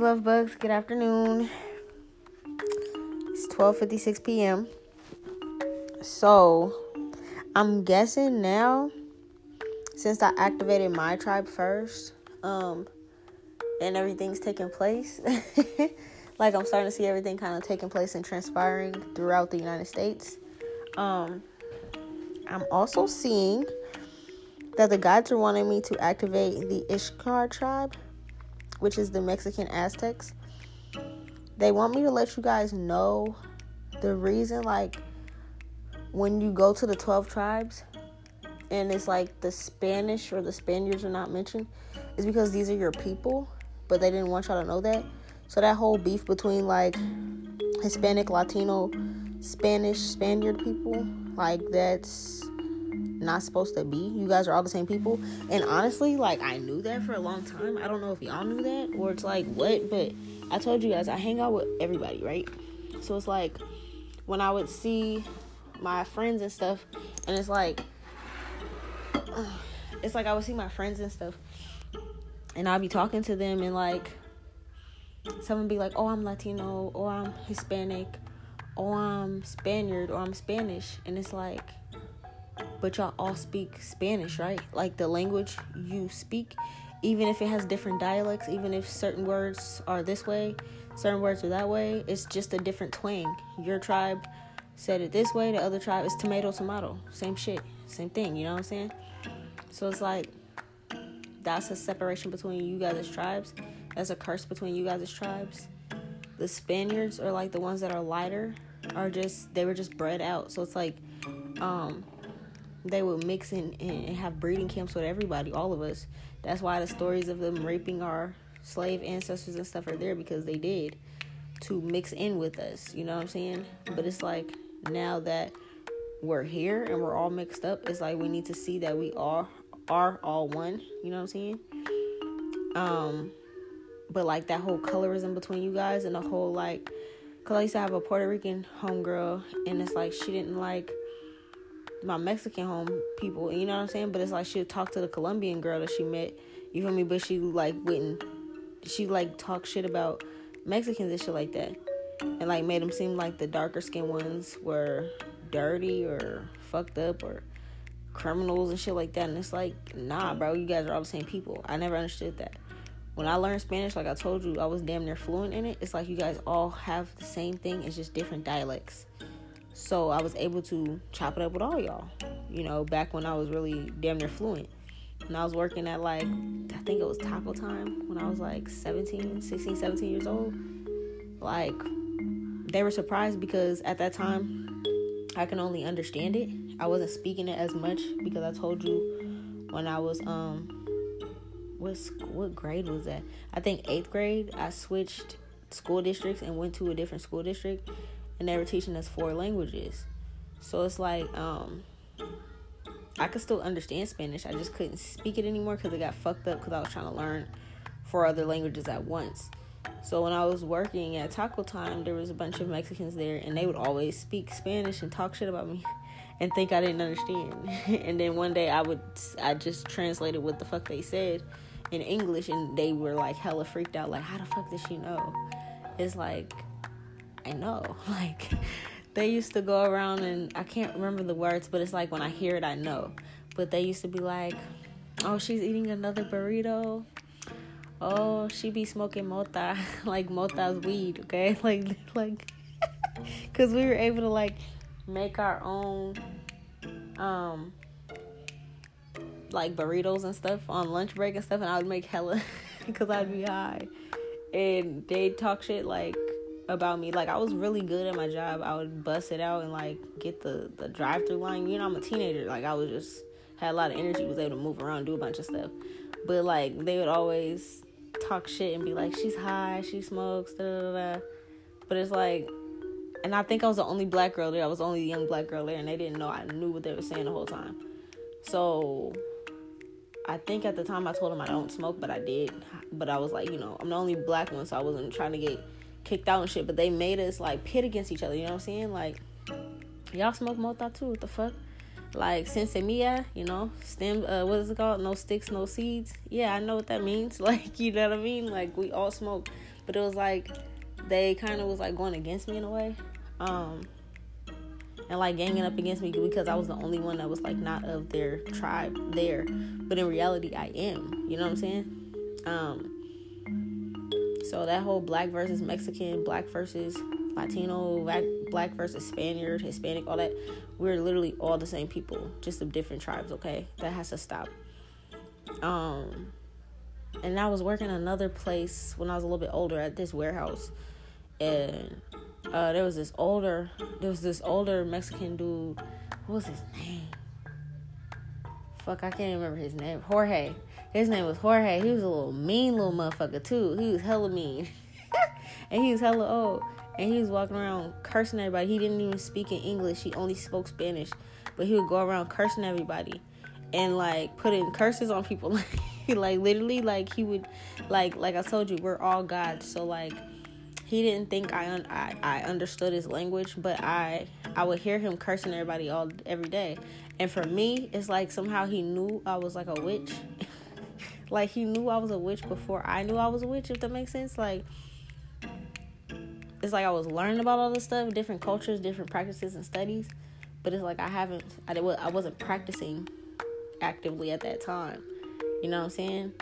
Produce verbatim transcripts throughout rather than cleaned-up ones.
love bugs. Good afternoon. It's twelve fifty-six p.m. So, I'm guessing now, since I activated my tribe first, um, and everything's taking place, like, I'm starting to see everything kind of taking place and transpiring throughout the United States. Um, I'm also seeing that the gods are wanting me to activate the Ishkar tribe, which is the Mexican Aztecs. They want me to let you guys know the reason, like, when you go to the twelve tribes and it's like the Spanish or the Spaniards are not mentioned, is because these are your people, but they didn't want y'all to know that. So that whole beef between like Hispanic, Latino, Spanish, Spaniard people, like, that's not supposed to be. You guys are all the same people. And honestly, like, I knew that for a long time. I don't know if y'all knew that or it's like what, but I told you guys I hang out with everybody, right? So it's like when I would see my friends and stuff, and it's like it's like I would see my friends and stuff, and I'll be talking to them, and like someone be like, oh, I'm Latino, or I'm Hispanic, or I'm Spaniard, or I'm Spanish, and it's like, but y'all all speak Spanish, right? Like, the language you speak, even if it has different dialects, even if certain words are this way, certain words are that way, it's just a different twang. Your tribe said it this way, the other tribe is tomato, tomato. Same shit, same thing, you know what I'm saying? So it's like, that's a separation between you guys as tribes. That's a curse between you guys as tribes. The Spaniards are like the ones that are lighter, are just, they were just bred out. So it's like, um, they would mix in and have breeding camps with everybody, all of us. That's why the stories of them raping our slave ancestors and stuff are there, because they did, to mix in with us, you know what I'm saying? But it's like, now that we're here and we're all mixed up, it's like we need to see that we are are all one, you know what I'm saying? Um but like that whole colorism between you guys, and the whole like, because I used to have a Puerto Rican homegirl, and it's like she didn't like my Mexican home people, you know what I'm saying? But it's like she would talk to the Colombian girl that she met, you feel me? But she like wouldn't, she like talk shit about Mexicans and shit like that, and like made them seem like the darker skinned ones were dirty or fucked up or criminals and shit like that. And it's like, nah, bro, you guys are all the same people. I never understood that. When I learned Spanish, like I told you, I was damn near fluent in it. It's like you guys all have the same thing, it's just different dialects. So I was able to chop it up with all y'all, you know, back when I was really damn near fluent. And I was working at, like, I think it was Taco Time when I was, like, seventeen, sixteen, seventeen years old. Like, they were surprised because at that time, I can only understand it. I wasn't speaking it as much because I told you when I was, um, what, what grade was that? I think eighth grade, I switched school districts and went to a different school district. And they were teaching us four languages. So it's like, um... I could still understand Spanish. I just couldn't speak it anymore because it got fucked up because I was trying to learn four other languages at once. So when I was working at Taco Time, there was a bunch of Mexicans there, and they would always speak Spanish and talk shit about me and think I didn't understand. And then one day I would, I just translated what the fuck they said in English, and they were like hella freaked out. Like, how the fuck did she know? It's like, I know. Like, they used to go around, and I can't remember the words, but it's like when I hear it, I know. But they used to be like, oh, she's eating another burrito. Oh, she be smoking mota. Like, mota's weed, okay? Like, like, because we were able to, like, make our own, um, like, burritos and stuff on lunch break and stuff, and I would make hella, because I'd be high. And they'd talk shit, like, about me. Like, I was really good at my job. I would bust it out and like get the the drive through line. You know, I'm a teenager. Like, I was just had a lot of energy, was able to move around, do a bunch of stuff. But like, they would always talk shit and be like, she's high, she smokes, da da da. But it's like, and I think I was the only black girl there. I was the only young black girl there, and they didn't know I knew what they were saying the whole time. So I think at the time I told them I don't smoke, but I did. But I was like, you know, I'm the only black one, so I wasn't trying to get kicked out and shit, but they made us like pit against each other, you know what I'm saying? Like, y'all smoke mota too, what the fuck? Like, sin semilla, you know, stem, uh, what is it called? No sticks, no seeds. Yeah, I know what that means. Like, you know what I mean? Like, we all smoke. but it was like they kind of was like going against me in a way, um and like ganging up against me because I was the only one that was like not of their tribe there, but in reality I am, you know what I'm saying? Um so that whole black versus Mexican, black versus Latino, black, black versus Spaniard, Hispanic, all that, we're literally all the same people, just of different tribes, okay? That has to stop. Um and I was working another place when I was a little bit older at this warehouse, and uh there was this older there was this older Mexican dude. What was his name? Fuck, I can't remember his name. Jorge. His name was Jorge. He was a little mean little motherfucker too. He was hella mean. And he was hella old. And he was walking around cursing everybody. He didn't even speak in English. He only spoke Spanish. But he would go around cursing everybody and, like, putting curses on people. Like, literally, like, he would, like, like I told you, we're all gods. So, like, he didn't think I un- I, I understood his language. But I I would hear him cursing everybody all every day. And for me, it's like somehow he knew I was, like, a witch. Like, he knew I was a witch before I knew I was a witch, if that makes sense. Like, it's like I was learning about all this stuff, different cultures, different practices and studies, but it's like I haven't, I, I wasn't practicing actively at that time, you know what I'm saying?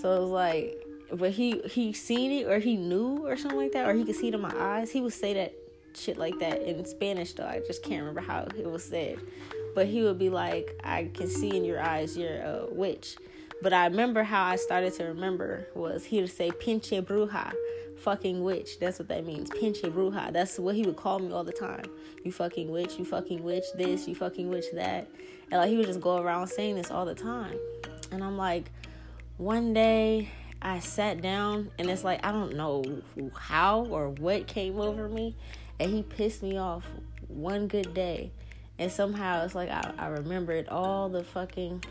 So it was like, but he, he seen it, or he knew, or something like that, or he could see it in my eyes. He would say that shit like that in Spanish, though, I just can't remember how it was said, but he would be like, I can see in your eyes you're a witch. But I remember how I started to remember was he would say, pinche bruja, fucking witch. That's what that means, pinche bruja. That's what he would call me all the time. You fucking witch, you fucking witch this, you fucking witch that. And, like, he would just go around saying this all the time. And I'm like, one day I sat down, and it's like, I don't know how or what came over me, and he pissed me off one good day. And somehow it's like I, I remembered all the fucking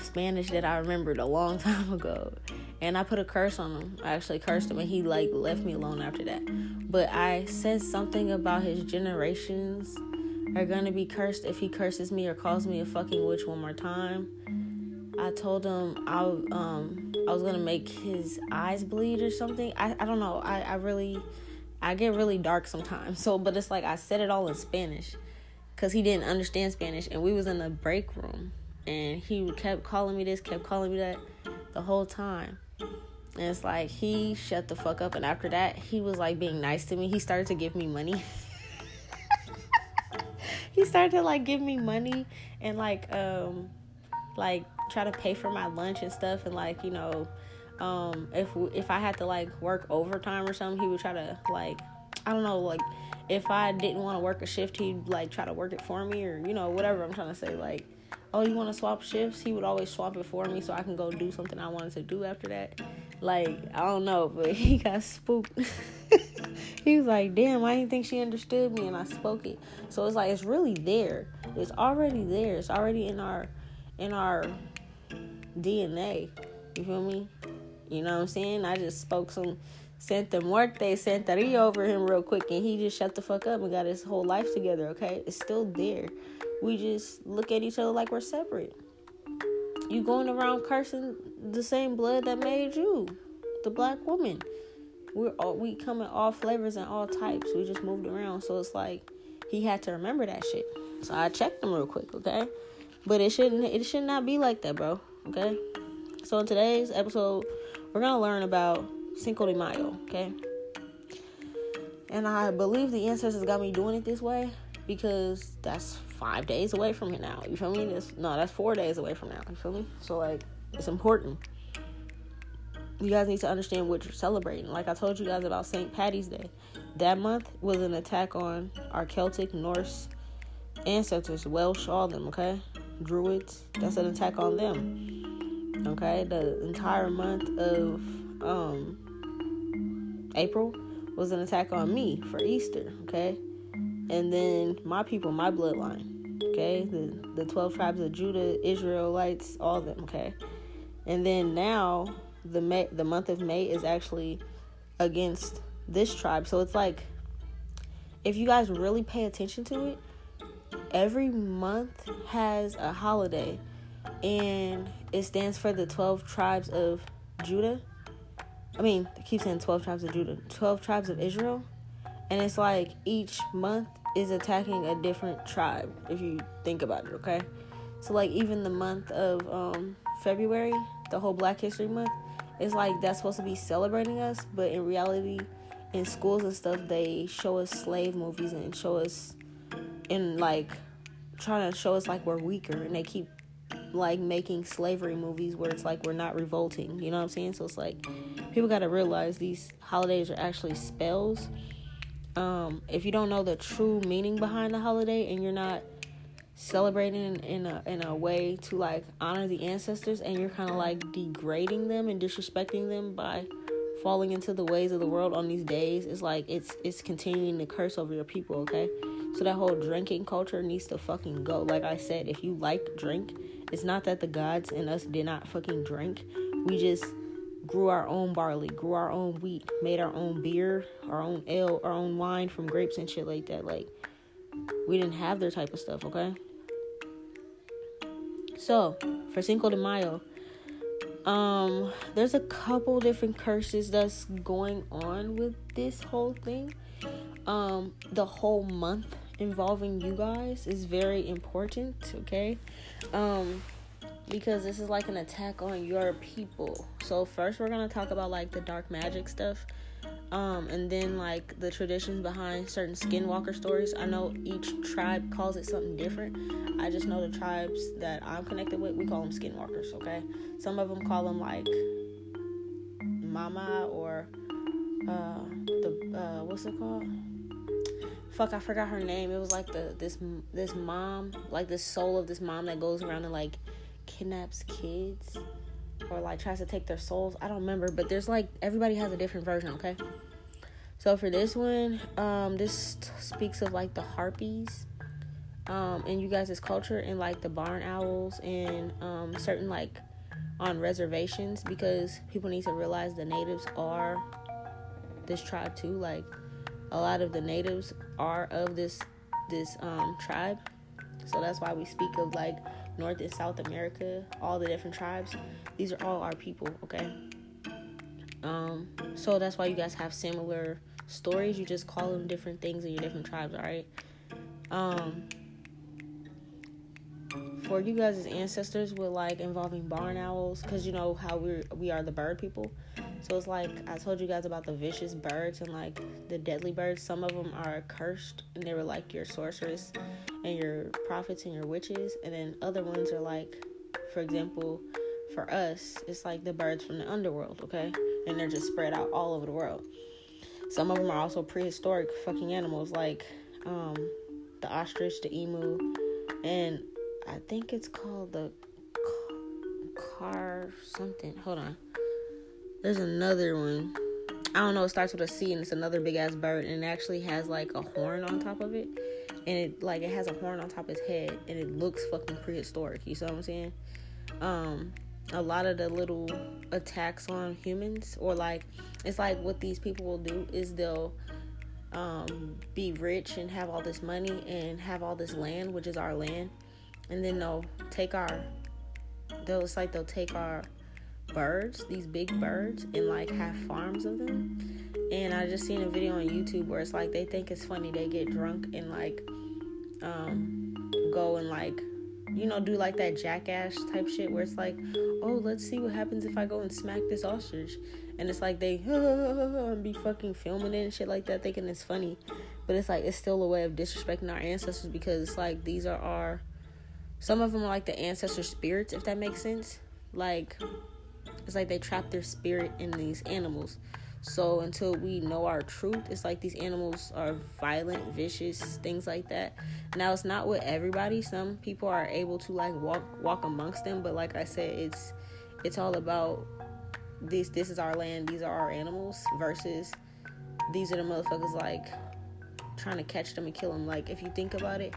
Spanish that I remembered a long time ago, and I put a curse on him. I actually cursed him, and he like left me alone after that. But I said something about his generations are gonna be cursed if he curses me or calls me a fucking witch one more time. I told him I um I was gonna make his eyes bleed or something. I, I don't know. I, I really I get really dark sometimes. So, but it's like I said it all in Spanish because he didn't understand Spanish, and we was in a break room. And he kept calling me this, kept calling me that the whole time. And it's like, he shut the fuck up. And after that, he was, like, being nice to me. He started to give me money. He started to, like, give me money and, like, um, like try to pay for my lunch and stuff. And, like, you know, um, if if I had to, like, work overtime or something, he would try to, like, I don't know, like, if I didn't want to work a shift, he'd, like, try to work it for me or, you know, whatever I'm trying to say, like, oh, you want to swap shifts? He would always swap it for me so I can go do something I wanted to do after that. Like, I don't know, but he got spooked. He was like, damn, I didn't think she understood me, and I spoke it. So it's like, it's really there. It's already there. It's already in our in our D N A. You feel me? You know what I'm saying? I just spoke some Santa Muerte, Santeria over him real quick, and he just shut the fuck up and got his whole life together, okay? It's still there. We just look at each other like we're separate. You going around cursing the same blood that made you, the black woman. We're all, we come in all flavors and all types. We just moved around. So it's like he had to remember that shit. So I checked him real quick, okay? But it shouldn't, it should not be like that, bro, okay? So in today's episode, we're going to learn about Cinco de Mayo, okay? And I believe the ancestors got me doing it this way because that's five days away from it now, you feel me? That's, no, that's four days away from now, you feel me? So, like, it's important. You guys need to understand what you're celebrating. Like I told you guys about Saint Patty's Day. That month was an attack on our Celtic, Norse ancestors, Welsh, all them, okay? Druids, that's an attack on them, okay? The entire month of um, April was an attack on me for Easter, okay? And then my people, my bloodline, okay? The the twelve tribes of Judah, Israelites, all of them, okay? And then now, the May, the month of May is actually against this tribe. So it's like, if you guys really pay attention to it, every month has a holiday. And it stands for the twelve tribes of Judah, I mean, I keep saying twelve tribes of Judah, twelve tribes of Israel, and it's like each month is attacking a different tribe, if you think about it, okay? So, like, even the month of um, February, the whole Black History Month, it's like that's supposed to be celebrating us, but in reality, in schools and stuff, they show us slave movies and show us, and, like, trying to show us, like, we're weaker, and they keep, like, making slavery movies where it's, like, we're not revolting, you know what I'm saying? So, it's, like, people gotta realize these holidays are actually spells. Um, if you don't know the true meaning behind the holiday and you're not celebrating in a in a way to, like, honor the ancestors, and you're kind of, like, degrading them and disrespecting them by falling into the ways of the world on these days, it's, like, it's it's continuing to curse over your people, okay? So that whole drinking culture needs to fucking go. Like I said, if you like drink, it's not that the gods and us did not fucking drink. We just grew our own barley, grew our own wheat, made our own beer, our own ale, our own wine from grapes and shit like that. Like, we didn't have their type of stuff, okay? So, for Cinco de Mayo, um, there's a couple different curses that's going on with this whole thing. Um, the whole month involving you guys is very important, okay? Um... Because this is like an attack on your people. So first we're going to talk about like the dark magic stuff. Um, and then like the traditions behind certain skinwalker stories. I know each tribe calls it something different. I just know the tribes that I'm connected with, we call them skinwalkers, okay? Some of them call them like Mama or uh, the, uh, what's it called? Fuck, I forgot her name. It was like the this this mom, like the soul of this mom that goes around and like kidnaps kids or like tries to take their souls. I don't remember, but there's like everybody has a different version, okay? So for this one, um this t- speaks of like the harpies um in you guys' culture and like the barn owls and um certain like on reservations, because people need to realize the natives are this tribe too. Like a lot of the natives are of this this um tribe, so that's why we speak of like North and South America, all the different tribes. These are all our people, okay? Um, so that's why you guys have similar stories. You just call them different things in your different tribes, all right? Um, for you guys as ancestors, we're, like, involving barn owls, because you know how we we are the bird people. So it's like I told you guys about the vicious birds and, like, the deadly birds. Some of them are cursed, and they were, like, your sorceress and your prophets and your witches. And then other ones are, like, for example, for us, it's, like, the birds from the underworld, okay? And they're just spread out all over the world. Some of them are also prehistoric fucking animals, like um, the ostrich, the emu, and I think it's called the car something. Hold on. There's another one. I don't know. It starts with a C, and it's another big-ass bird, and it actually has, like, a horn on top of it. And, it like, it has a horn on top of its head, and it looks fucking prehistoric. You see what I'm saying? Um, a lot of the little attacks on humans, or, like, it's like what these people will do is they'll um, be rich and have all this money and have all this land, which is our land. And then they'll take our, they'll, it's like they'll take our birds, these big birds, and, like, have farms of them. And I just seen a video on YouTube where it's, like, they think it's funny. They get drunk and, like, um, go and, like, you know, do, like, that jackass type shit where it's, like, oh, let's see what happens if I go and smack this ostrich. And it's, like, they ah, be fucking filming it and shit like that thinking it's funny. But it's, like, it's still a way of disrespecting our ancestors because it's, like, these are our... Some of them are, like, the ancestor spirits, if that makes sense. Like, it's like they trap their spirit in these animals. So until we know our truth, it's like these animals are violent, vicious, things like that. Now, it's not with everybody. Some people are able to, like, walk walk amongst them. But like I said, it's it's all about this. This is our land. These are our animals versus these are the motherfuckers, like, trying to catch them and kill them. Like, if you think about it,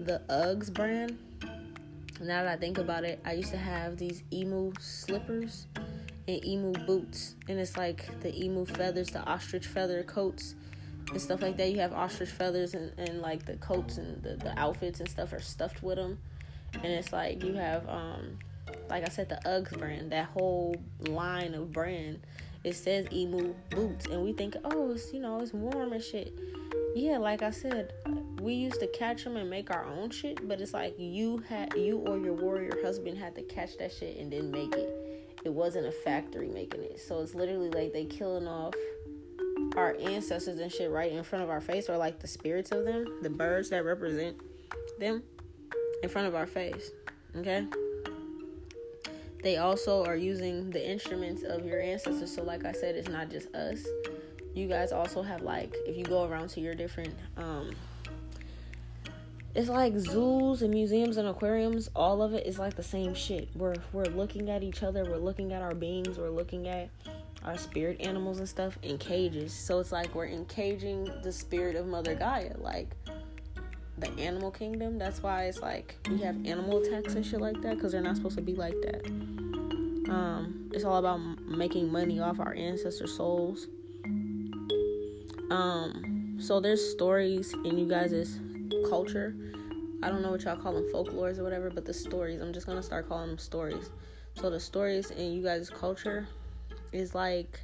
the Uggs brand... Now that I think about it, I used to have these emu slippers and emu boots. And it's like the emu feathers, the ostrich feather coats and stuff like that. You have ostrich feathers and, and like the coats and the, the outfits and stuff are stuffed with them. And it's like you have, um, like I said, the Uggs brand, that whole line of brand it says emu boots, and we think, oh, it's, you know, it's warm and shit. Yeah, like I said, we used to catch them and make our own shit, but it's like you had, you or your warrior husband had to catch that shit and then make it. It wasn't a factory making it. So it's literally like they killing off our ancestors and shit right in front of our face, or like the spirits of them, the birds that represent them, in front of our face. Okay? They also are using the instruments of your ancestors. So like I said, it's not just us. You guys also have, like, if you go around to your different um it's like zoos and museums and aquariums, all of it is like the same shit. We're we're looking at each other, we're looking at our beings, we're looking at our spirit animals and stuff in cages. So it's like we're encaging the spirit of Mother Gaia, like the animal kingdom. That's why it's like we have animal attacks and shit like that, because they're not supposed to be like that. Um, it's all about making money off our ancestor souls. Um, so there's stories in you guys' culture. I don't know what y'all call them, folklores or whatever, but the stories, I'm just gonna start calling them stories. So the stories in you guys' culture is like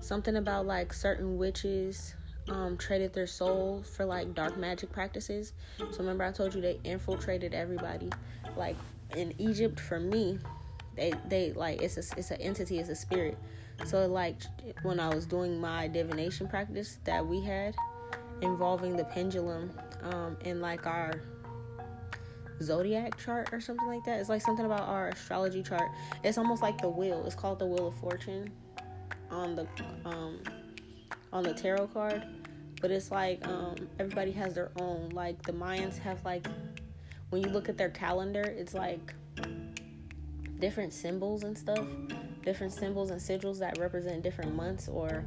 something about like certain witches um traded their soul for like dark magic practices. So remember I told you they infiltrated everybody. Like in Egypt, for me, they they like it's a, it's an entity, it's a spirit. So like when I was doing my divination practice that we had involving the pendulum um and like our zodiac chart or something like that, it's like something about our astrology chart. It's almost like the wheel. It's called the Wheel of Fortune on the um on the tarot card, but it's like um everybody has their own. Like the Mayans have, like, when you look at their calendar, it's like different symbols and stuff, different symbols and sigils that represent different months or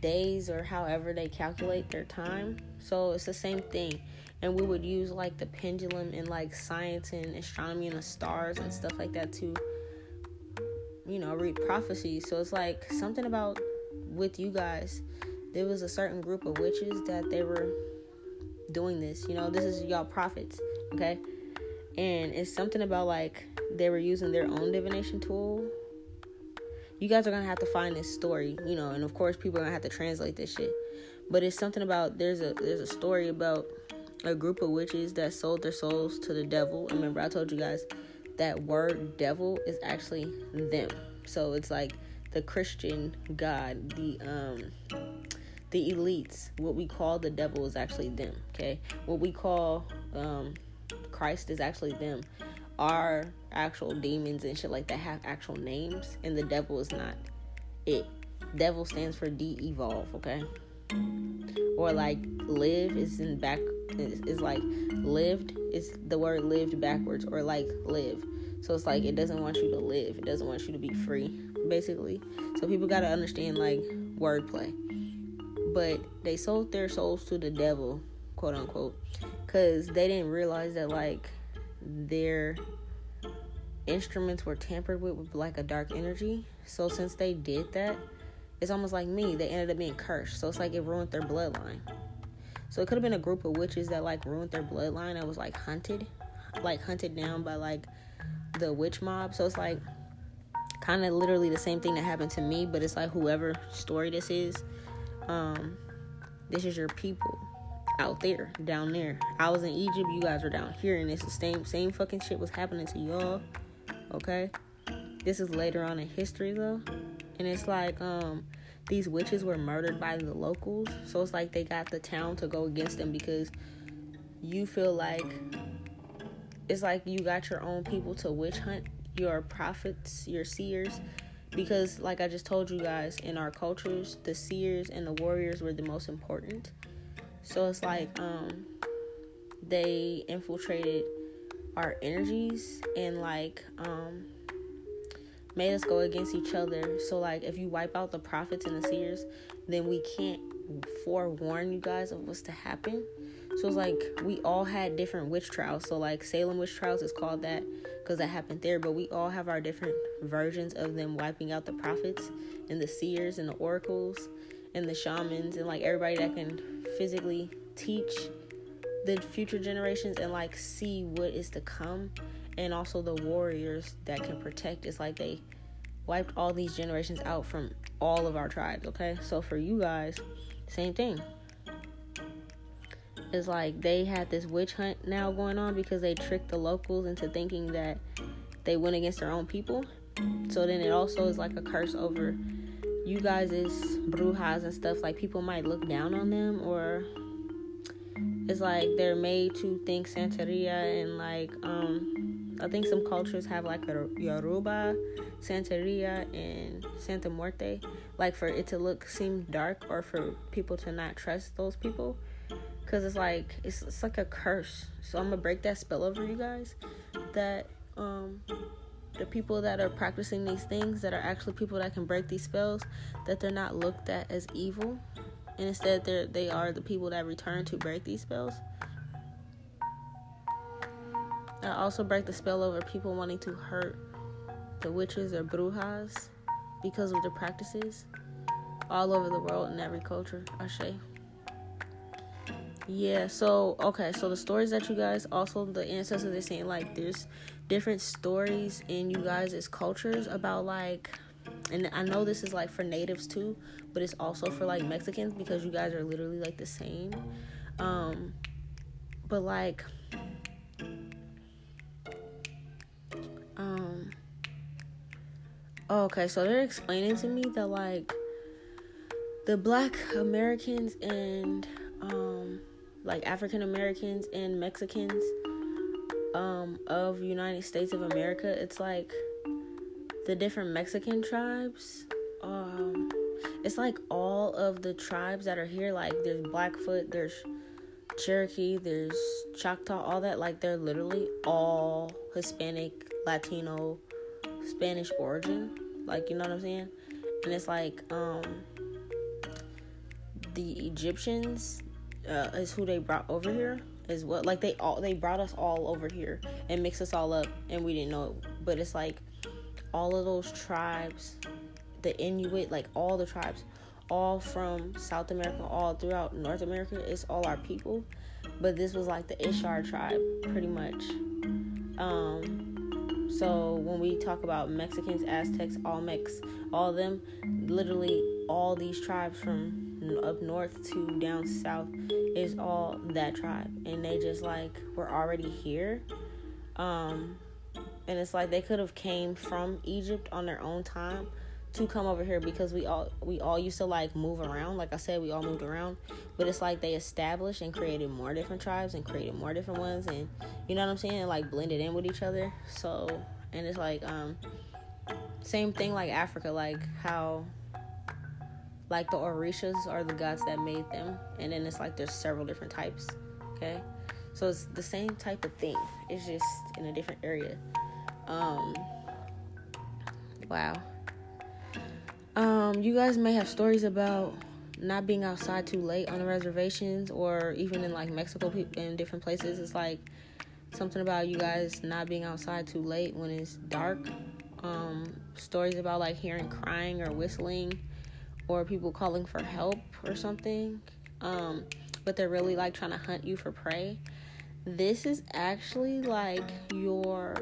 days or however they calculate their time. So it's the same thing. And we would use like the pendulum and like science and astronomy and the stars and stuff like that to, you know, read prophecies. So it's like something about with you guys, there was a certain group of witches that they were doing this. You know, this is y'all prophets, okay? And it's something about like they were using their own divination tool. You guys are gonna have to find this story, you know, and of course people are gonna have to translate this shit. But it's something about there's a there's a story about a group of witches that sold their souls to the devil. Remember I told you guys that word devil is actually them. So it's like the Christian God, the um the elites, what we call the devil is actually them, okay? What we call um Christ is actually them. Our actual demons and shit like that have actual names, and the devil is not it. Devil stands for de-evolve, okay? Or like live is in back is, is like lived, it's the word lived backwards, or like live. So it's like it doesn't want you to live, it doesn't want you to be free, basically. So people gotta understand like wordplay. But they sold their souls to the devil, quote unquote, because they didn't realize that like their instruments were tampered with with like a dark energy. So since they did that, it's almost like me, they ended up being cursed. So it's like it ruined their bloodline. So it could have been a group of witches that like ruined their bloodline, that was like hunted, like hunted down by like the witch mob. So it's like kind of literally the same thing that happened to me, but it's like whoever story this is, um, this is your people out there, down there. I was in Egypt, you guys are down here, and it's the same same fucking shit was happening to y'all, okay? This is later on in history though, and it's like um these witches were murdered by the locals. So it's like they got the town to go against them, because you feel like it's like you got your own people to witch hunt your prophets, your seers, because like I just told you guys, in our cultures, the seers and the warriors were the most important. So it's like um they infiltrated our energies and like um made us go against each other. So like if you wipe out the prophets and the seers, then we can't forewarn you guys of what's to happen. So it's like we all had different witch trials. So like Salem witch trials is called that because that happened there, but we all have our different versions of them wiping out the prophets and the seers and the oracles and the shamans and like everybody that can physically teach the future generations and like see what is to come. And also the warriors that can protect. It's like they wiped all these generations out from all of our tribes, okay? So for you guys, same thing. It's like they had this witch hunt now going on because they tricked the locals into thinking that they went against their own people. So then it also is like a curse over you guys' brujas and stuff. Like, people might look down on them, or it's like they're made to think Santeria and like, um, I think some cultures have like a Yoruba, Santeria, and Santa Muerte. Like, for it to look, seem dark, or for people to not trust those people. Because it's like, it's, it's like a curse. So I'm going to break that spell over you guys. That um, the people that are practicing these things, that are actually people that can break these spells, that they're not looked at as evil. And instead, they're, they are the people that return to break these spells. I also break the spell over people wanting to hurt the witches or brujas because of their practices all over the world in every culture. Ashe. Yeah, so, okay, so the stories that you guys, also the ancestors, they're saying, like, there's different stories in you guys' cultures about, like, and I know this is, like, for natives, too, but it's also for, like, Mexicans, because you guys are literally, like, the same, um, but, like, um, okay, so they're explaining to me that, like, the Black Americans and, um, like African Americans and Mexicans um, of United States of America, it's like the different Mexican tribes, um, it's like all of the tribes that are here, like there's Blackfoot, there's Cherokee, there's Choctaw, all that, like they're literally all Hispanic, Latino, Spanish origin, like, you know what I'm saying? And it's like, um, the Egyptians, Uh, is who they brought over here as well. Like, they all they brought us all over here and mixed us all up, and we didn't know it. But it's like all of those tribes, the Inuit, like all the tribes, all from South America, all throughout North America, it's all our people. But this was like the Ishkar tribe, pretty much. Um, so when we talk about Mexicans, Aztecs, Olmecs, all of them, literally all these tribes from up north to down south is all that tribe, and they just like were already here, um and it's like they could have came from Egypt on their own time to come over here, because we all we all used to like move around, like I said, we all moved around, but it's like they established and created more different tribes and created more different ones, and you know what I'm saying, and like blended in with each other. So, and it's like um same thing like Africa, like how like the Orishas are the gods that made them, and then it's like there's several different types, okay? So it's the same type of thing, it's just in a different area. Um, wow. Um, you guys may have stories about not being outside too late on the reservations, or even in like Mexico and different places. It's like something about you guys not being outside too late when it's dark. Um, stories about like hearing crying or whistling, or people calling for help or something, um, but they're really like trying to hunt you for prey. This is actually like your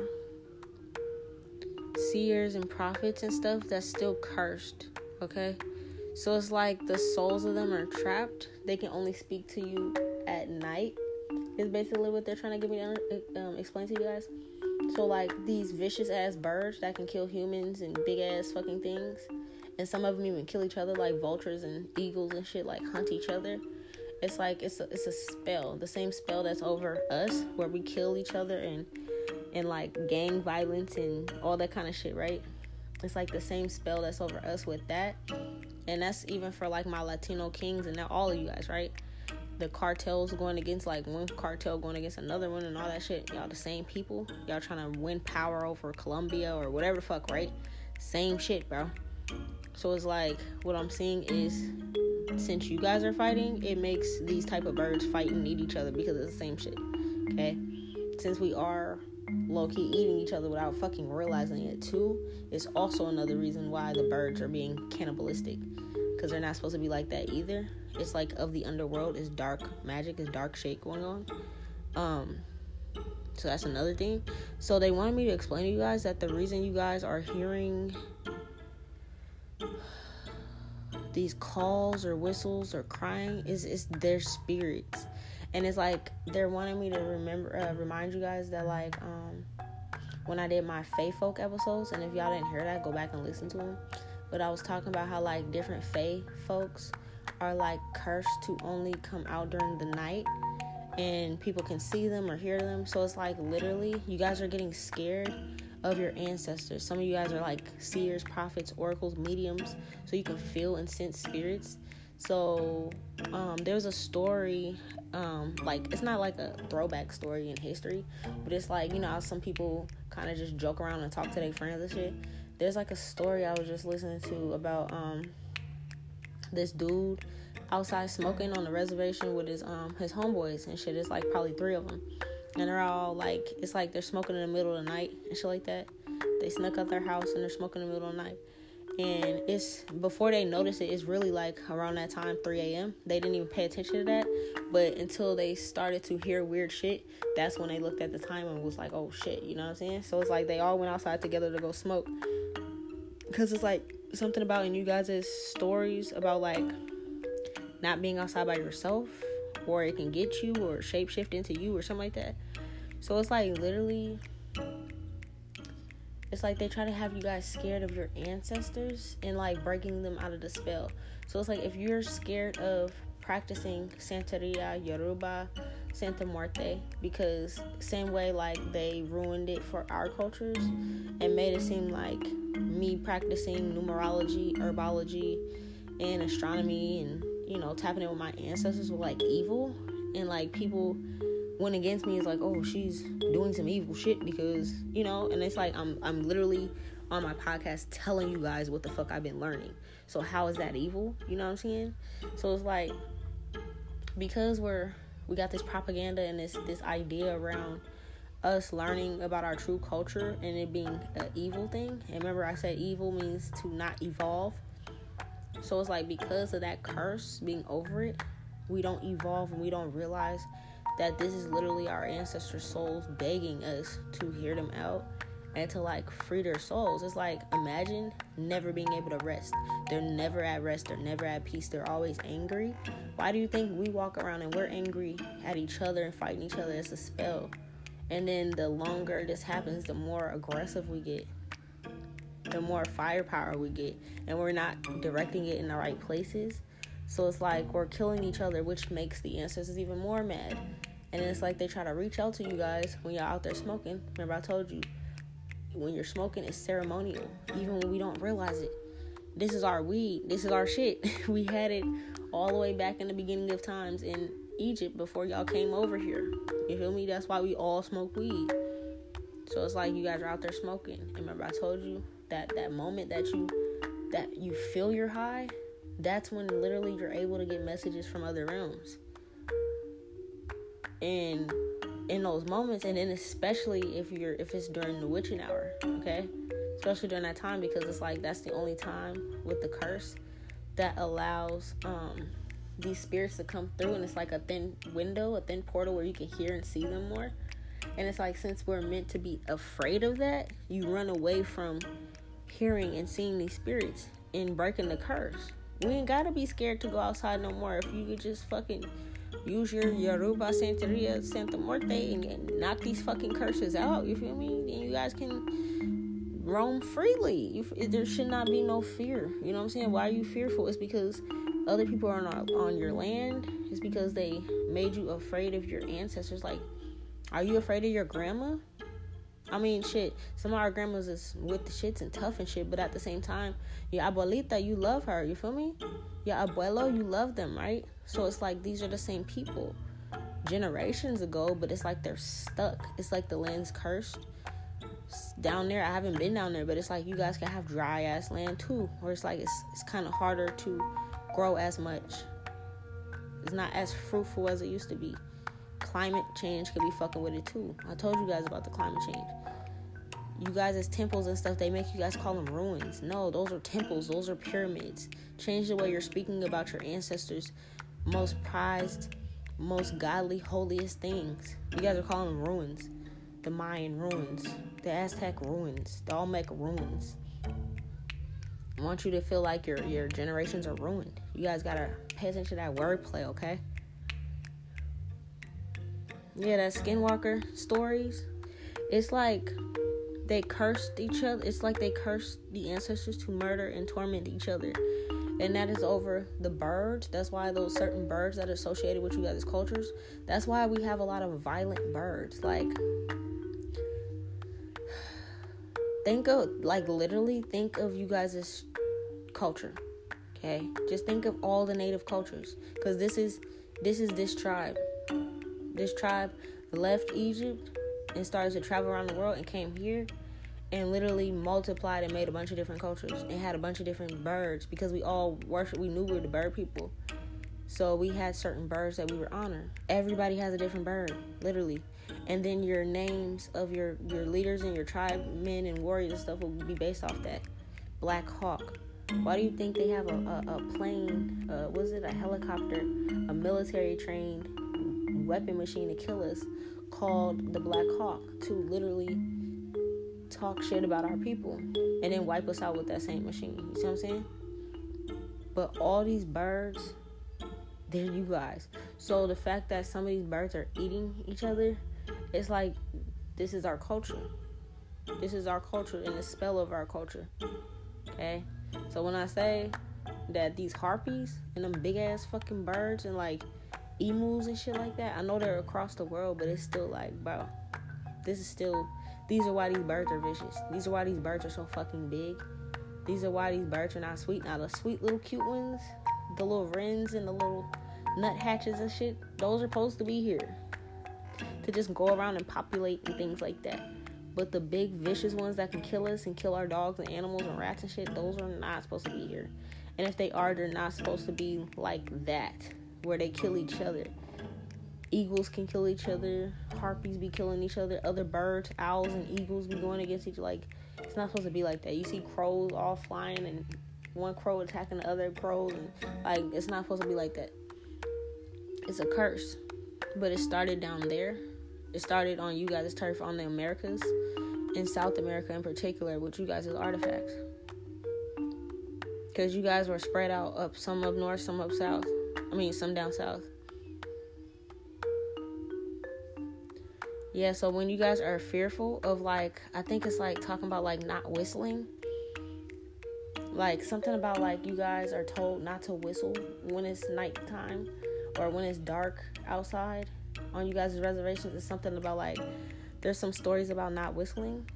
seers and prophets and stuff that's still cursed, okay? So it's like the souls of them are trapped. They can only speak to you at night, is basically what they're trying to get me to um, explain to you guys. So like these vicious ass birds that can kill humans and big ass fucking things. And some of them even kill each other, like vultures and eagles and shit, like hunt each other. It's like, it's a, it's a spell. The same spell that's over us, where we kill each other and, and like gang violence and all that kind of shit, right? It's like the same spell that's over us with that. And that's even for like my Latino kings and all of you guys, right? The cartels going against, like one cartel going against another one and all that shit. Y'all the same people. Y'all trying to win power over Colombia or whatever the fuck, right? Same shit, bro. So it's like, what I'm seeing is, since you guys are fighting, it makes these type of birds fight and eat each other because it's the same shit, okay? Since we are low-key eating each other without fucking realizing it, too, it's also another reason why the birds are being cannibalistic, because they're not supposed to be like that either. It's like of the underworld, it's dark magic, it's dark shit going on. Um, so that's another thing. So they wanted me to explain to you guys that the reason you guys are hearing these calls or whistles or crying is it's their spirits. And it's like they're wanting me to remember, uh, remind you guys that, like, um, when I did my fae folk episodes, and if y'all didn't hear that, go back and listen to them. But I was talking about how, like, different fae folks are, like, cursed to only come out during the night, and people can see them or hear them. So it's like, literally, you guys are getting scared of your ancestors. Some of you guys are like seers, prophets, oracles, mediums, so you can feel and sense spirits. So um, there's a story, um, like, it's not like a throwback story in history, but it's like, you know how some people kind of just joke around and talk to their friends and shit. There's like a story I was just listening to about um, this dude outside smoking on the reservation with his um his homeboys and shit. It's like probably three of them, and they're all like, it's like they're smoking in the middle of the night and shit like that. They snuck out their house and they're smoking in the middle of the night. And it's, before they notice it, it's really like around that time, three a.m. They didn't even pay attention to that, but until they started to hear weird shit, that's when they looked at the time and was like, oh shit, you know what I'm saying? So it's like they all went outside together to go smoke, because it's like something about in you guys' stories about like not being outside by yourself, or it can get you or shapeshift into you or something like that. So it's like, literally, it's like they try to have you guys scared of your ancestors and, like, breaking them out of the spell. So it's like, if you're scared of practicing Santeria, Yoruba, Santa Muerte, because same way, like, they ruined it for our cultures and made it seem like me practicing numerology, herbology, and astronomy, and, you know, tapping in with my ancestors was, like, evil. And, like, people went against me. It's like, oh, she's doing some evil shit because, you know. And it's like, I'm I'm literally on my podcast telling you guys what the fuck I've been learning. So how is that evil? You know what I'm saying? So it's like, because we're, we got this propaganda and this, this idea around us learning about our true culture and it being an evil thing. And remember, I said evil means to not evolve. So it's like, because of that curse being over it, we don't evolve and we don't realize that this is literally our ancestors' souls begging us to hear them out and to, like, free their souls. It's like, imagine never being able to rest. They're never at rest. They're never at peace. They're always angry. Why do you think we walk around and we're angry at each other and fighting each other? It's a spell. And then the longer this happens, the more aggressive we get, the more firepower we get, and we're not directing it in the right places. So it's like we're killing each other, which makes the ancestors even more mad. And it's like they try to reach out to you guys when y'all out there smoking. Remember, I told you, when you're smoking, it's ceremonial, even when we don't realize it. This is our weed. This is our shit. We had it all the way back in the beginning of times in Egypt before y'all came over here. You feel me? That's why we all smoke weed. So it's like you guys are out there smoking. And remember, I told you, That, that moment that you that you feel your high, that's when literally you're able to get messages from other realms. And in those moments, and then especially if you're if it's during the witching hour, okay? Especially during that time, because it's like that's the only time with the curse that allows um, these spirits to come through, and it's like a thin window, a thin portal where you can hear and see them more. And it's like, since we're meant to be afraid of that, you run away from hearing and seeing these spirits and breaking the curse. We ain't gotta be scared to go outside no more. If you could just fucking use your Yoruba, Santeria, Santa Muerte and, and knock these fucking curses out, you feel me? Then you guys can roam freely. You, there should not be no fear. You know what I'm saying? Why are you fearful? It's because other people are not on your land. It's because they made you afraid of your ancestors. Like, are you afraid of your grandma? I mean, shit, some of our grandmas is with the shits and tough and shit, but at the same time, your abuelita, you love her, you feel me? Your abuelo, you love them, right? So it's like these are the same people generations ago, but it's like they're stuck. It's like the land's cursed. Down there, I haven't been down there, but it's like you guys can have dry-ass land too, where it's like it's, it's kind of harder to grow as much. It's not as fruitful as it used to be. Climate change could be fucking with it too. I told you guys about the climate change. You guys as temples and stuff, they make you guys call them ruins. No, those are temples. Those are pyramids. Change the way you're speaking about your ancestors' most prized, most godly, holiest things. You guys are calling them ruins. The Mayan ruins. The Aztec ruins. The Olmec ruins. want you to feel like your, your generations are ruined. You guys gotta pay attention to that wordplay, okay? Yeah, that Skinwalker stories. It's like they cursed each other. It's like they cursed the ancestors to murder and torment each other. And that is over the birds. That's why those certain birds that are associated with you guys' cultures. That's why we have a lot of violent birds. Like, think of, like, literally think of you guys' culture. Okay? Just think of all the native cultures. Because this is, this is this tribe. This tribe left Egypt and started to travel around the world and came here. And literally multiplied and made a bunch of different cultures. And had a bunch of different birds. Because we all worship. We knew we were the bird people. So we had certain birds that we were honored. Everybody has a different bird. Literally. And then your names of your, your leaders and your tribe men and warriors and stuff will be based off that. Black Hawk. Why do you think they have a, a, a plane? Uh, was it a helicopter? A military trained weapon machine to kill us. Called the Black Hawk. To literally talk shit about our people and then wipe us out with that same machine. You see what I'm saying? But all these birds, they're you guys. So the fact that some of these birds are eating each other, it's like, this is our culture. This is our culture and the spell of our culture. Okay? So when I say that these harpies and them big ass fucking birds and like emus and shit like that, I know they're across the world, but it's still like, bro, this is still... These are why these birds are vicious. These are why these birds are so fucking big. These are why these birds are not sweet. Now, the sweet little cute ones, the little wrens and the little nuthatches and shit, those are supposed to be here to just go around and populate and things like that. But the big vicious ones that can kill us and kill our dogs and animals and rats and shit, those are not supposed to be here. And if they are, they're not supposed to be like that, where they kill each other. Eagles can kill each other. Harpies be killing each other. Other birds, owls, and eagles be going against each other. Like, it's not supposed to be like that. You see crows all flying and one crow attacking the other crows. And, like, it's not supposed to be like that. It's a curse. But it started down there. It started on you guys' turf, on the Americas. In South America in particular, with you guys' artifacts. Because you guys were spread out up. Some up north, some up south. I mean, some down south. Yeah, so when you guys are fearful of, like, I think it's, like, talking about, like, not whistling. Like, something about, like, you guys are told not to whistle when it's nighttime or when it's dark outside on you guys' reservations. It's something about, like, there's some stories about not whistling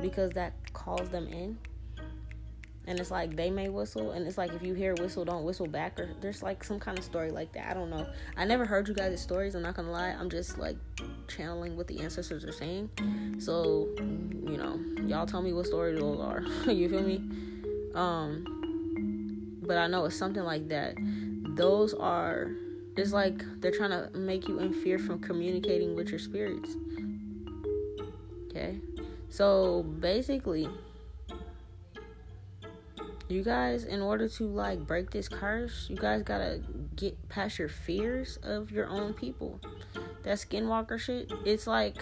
because that calls them in. And it's, like, they may whistle. And it's, like, if you hear whistle, don't whistle back. Or there's, like, some kind of story like that. I don't know. I never heard you guys' stories. I'm not going to lie. I'm just, like, channeling what the ancestors are saying. So, you know, y'all tell me what stories those are. You feel me? Um, but I know it's something like that. Those are... It's, like, they're trying to make you in fear from communicating with your spirits. Okay? So, basically... You guys, in order to, like, break this curse, you guys gotta get past your fears of your own people. That skinwalker shit, it's like,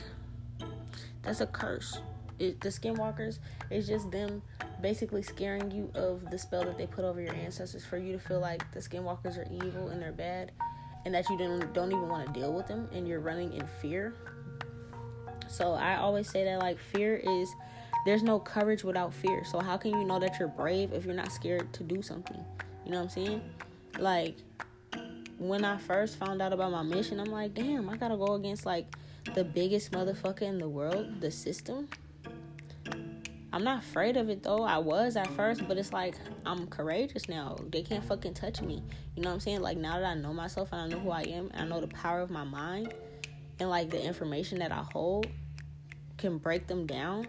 that's a curse. It, the skinwalkers, it's just them basically scaring you of the spell that they put over your ancestors for you to feel like the skinwalkers are evil and they're bad and that you don't, don't even want to deal with them and you're running in fear. So I always say that, like, fear is... There's no courage without fear. So how can you know that you're brave if you're not scared to do something? You know what I'm saying? Like, when I first found out about my mission, I'm like, damn, I gotta go against, like, the biggest motherfucker in the world, the system. I'm not afraid of it, though. I was at first, but it's like, I'm courageous now. They can't fucking touch me. You know what I'm saying? Like, now that I know myself and I know who I am, and I know the power of my mind and, like, the information that I hold can break them down.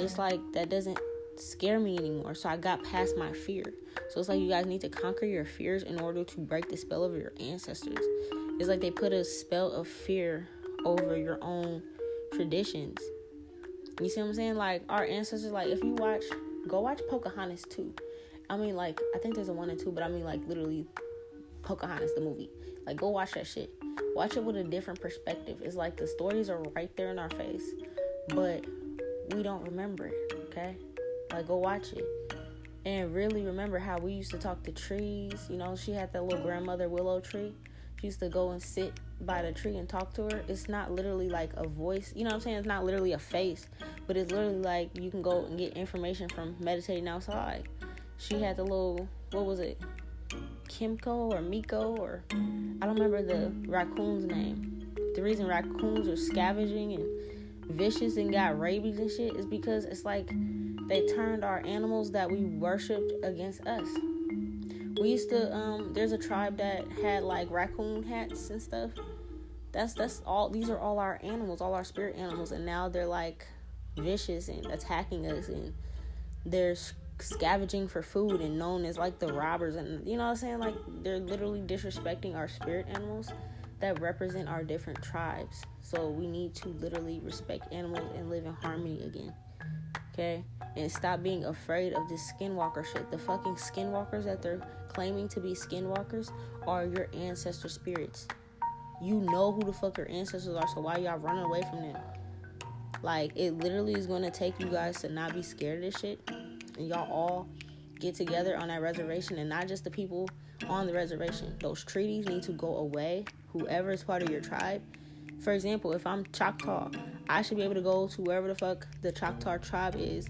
It's like, that doesn't scare me anymore. So I got past my fear. So it's like, you guys need to conquer your fears in order to break the spell of your ancestors. It's like they put a spell of fear over your own traditions. You see what I'm saying? Like, our ancestors, like, if you watch, go watch Pocahontas two. I mean, like, I think there's a one and two, but I mean, like, literally Pocahontas, the movie. Like, go watch that shit. Watch it with a different perspective. It's like the stories are right there in our face. But... we don't remember it, okay? Like, go watch it. and really remember how we used to talk to trees. You know, she had that little grandmother willow tree. She used to go and sit by the tree and talk to her. It's not literally like a voice, you know what I'm saying? It's not literally a face, but it's literally like you can go and get information from meditating outside. She had the little, what was it? Kimco or Miko, or I don't remember the raccoon's name. The reason raccoons are scavenging and vicious and got rabies and shit is because it's like they turned our animals that we worshipped against us. We used to, um, there's a tribe that had like raccoon hats and stuff. That's, that's all, these are all our animals, all our spirit animals. And now they're like vicious and attacking us, and they're scavenging for food and known as like the robbers. And you know what I'm saying? Like they're literally disrespecting our spirit animals that represent our different tribes. So we need to literally respect animals and live in harmony again. Okay? And stop being afraid of this skinwalker shit. The fucking skinwalkers that they're claiming to be skinwalkers are your ancestor spirits. You know who the fuck your ancestors are, so why y'all running away from them? Like, it literally is going to take you guys to not be scared of this shit. And y'all all get together on that reservation, and not just the people on the reservation. Those treaties need to go away, whoever is part of your tribe. For example, if I'm Choctaw, I should be able to go to wherever the fuck the Choctaw tribe is.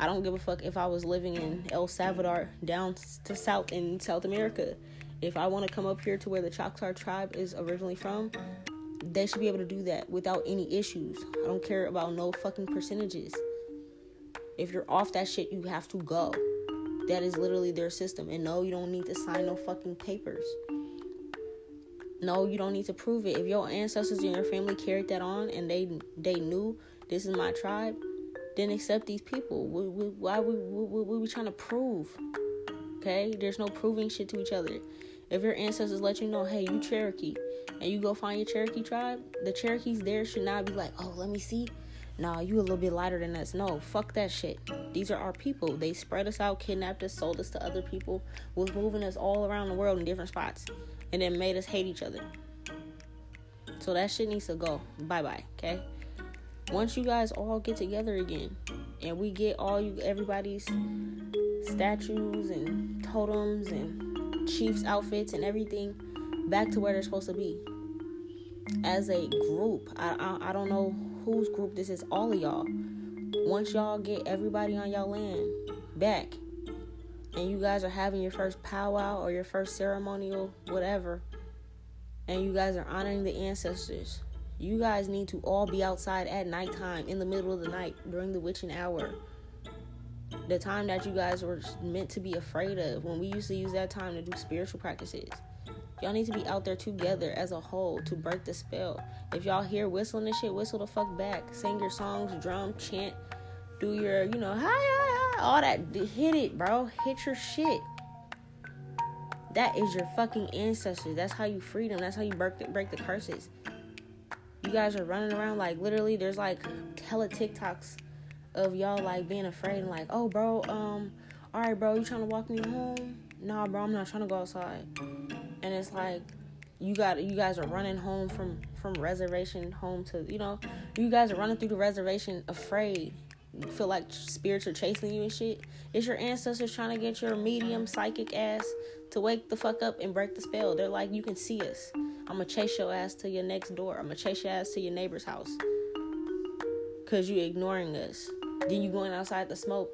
I don't give a fuck if I was living in El Salvador down to south in South America. If I want to come up here to where the Choctaw tribe is originally from, they should be able to do that without any issues. I don't care about no fucking percentages. If you're off that shit, you have to go. That is literally their system. And no, you don't need to sign no fucking papers. No, you don't need to prove it. If your ancestors and your family carried that on and they they knew this is my tribe, then accept these people. We, we, why we, we, we, we trying to prove? Okay? There's no proving shit to each other. If your ancestors let you know, hey, you Cherokee, and you go find your Cherokee tribe, the Cherokees there should not be like, oh, let me see. Nah, you a little bit lighter than us. No, fuck that shit. These are our people. They spread us out, kidnapped us, sold us to other people, was moving us all around the world in different spots, and then made us hate each other. So that shit needs to go. Bye-bye, okay? Once you guys all get together again, and we get all you everybody's statues and totems and chief's outfits and everything back to where they're supposed to be as a group. I I, I don't know whose group this is. All of y'all. Once y'all get everybody on y'all land back, and you guys are having your first powwow or your first ceremonial whatever, and you guys are honoring the ancestors. You guys need to all be outside at nighttime, in the middle of the night, during the witching hour. The time that you guys were meant to be afraid of, when we used to use that time to do spiritual practices. Y'all need to be out there together as a whole to break the spell. If y'all hear whistling and shit, whistle the fuck back. Sing your songs, drum, chant, do your, you know, hi, hi, hi, all that. Hit it, bro. Hit your shit. That is your fucking ancestors. That's how you free them. That's how you break the, break the curses. You guys are running around like literally there's like hella TikToks of y'all like being afraid and like, oh bro, um, all right bro, you trying to walk me home? Nah bro, I'm not trying to go outside. And it's like you got you guys are running home from, from reservation home to, you know, you guys are running through the reservation afraid. You feel like spirits are chasing you and shit. It's your ancestors trying to get your medium psychic ass to wake the fuck up and break the spell. They're like, you can see us. I'm going to chase your ass to your next door. I'm going to chase your ass to your neighbor's house. Because you ignoring us. Then you going outside to smoke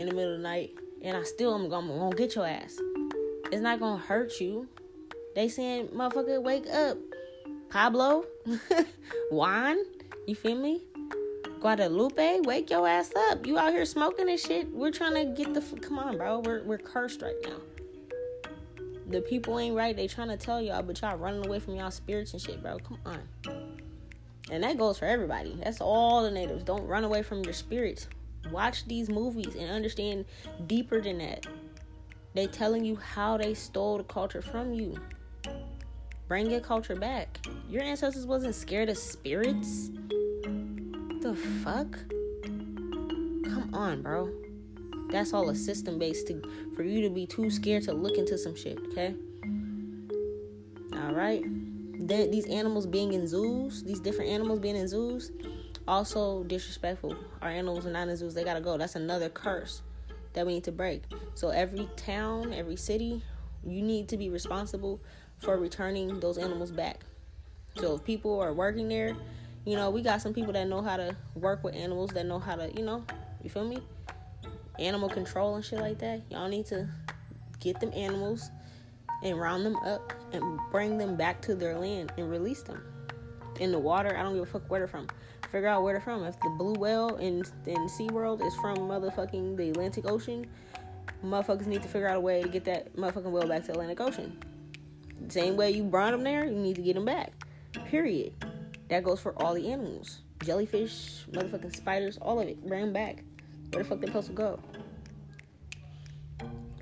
in the middle of the night. And I still am going to get your ass. It's not going to hurt you. They saying, motherfucker, wake up. Pablo. Juan. You feel me? Guadalupe, wake your ass up. You out here smoking this shit. We're trying to get the... F- Come on, bro. We're we're cursed right now. The people ain't right. They trying to tell y'all, but y'all running away from y'all spirits and shit, bro. Come on. And that goes for everybody. That's all the natives. Don't run away from your spirits. Watch these movies and understand deeper than that. They telling you how they stole the culture from you. Bring your culture back. Your ancestors wasn't scared of spirits. The fuck? Come on, bro. That's all a system based to for you to be too scared to look into some shit, okay? All right. Then these animals being in zoos, these different animals being in zoos, also disrespectful. Our animals are not in zoos. They gotta go. That's another curse. that we need to break. So every town, every city, you need to be responsible for returning those animals back. So if people are working there, you know, we got some people that know how to work with animals, that know how to, you know, you feel me? Animal control and shit like that. Y'all need to get them animals and round them up and bring them back to their land and release them. In the water, I don't give a fuck where they're from. Figure out where they're from. If the blue whale in, in SeaWorld is from motherfucking the Atlantic Ocean, motherfuckers need to figure out a way to get that motherfucking whale back to the Atlantic Ocean. Same way you brought them there, you need to get them back. Period. That goes for all the animals. Jellyfish, motherfucking spiders, all of it. Bring them back. Where the fuck they supposed to go?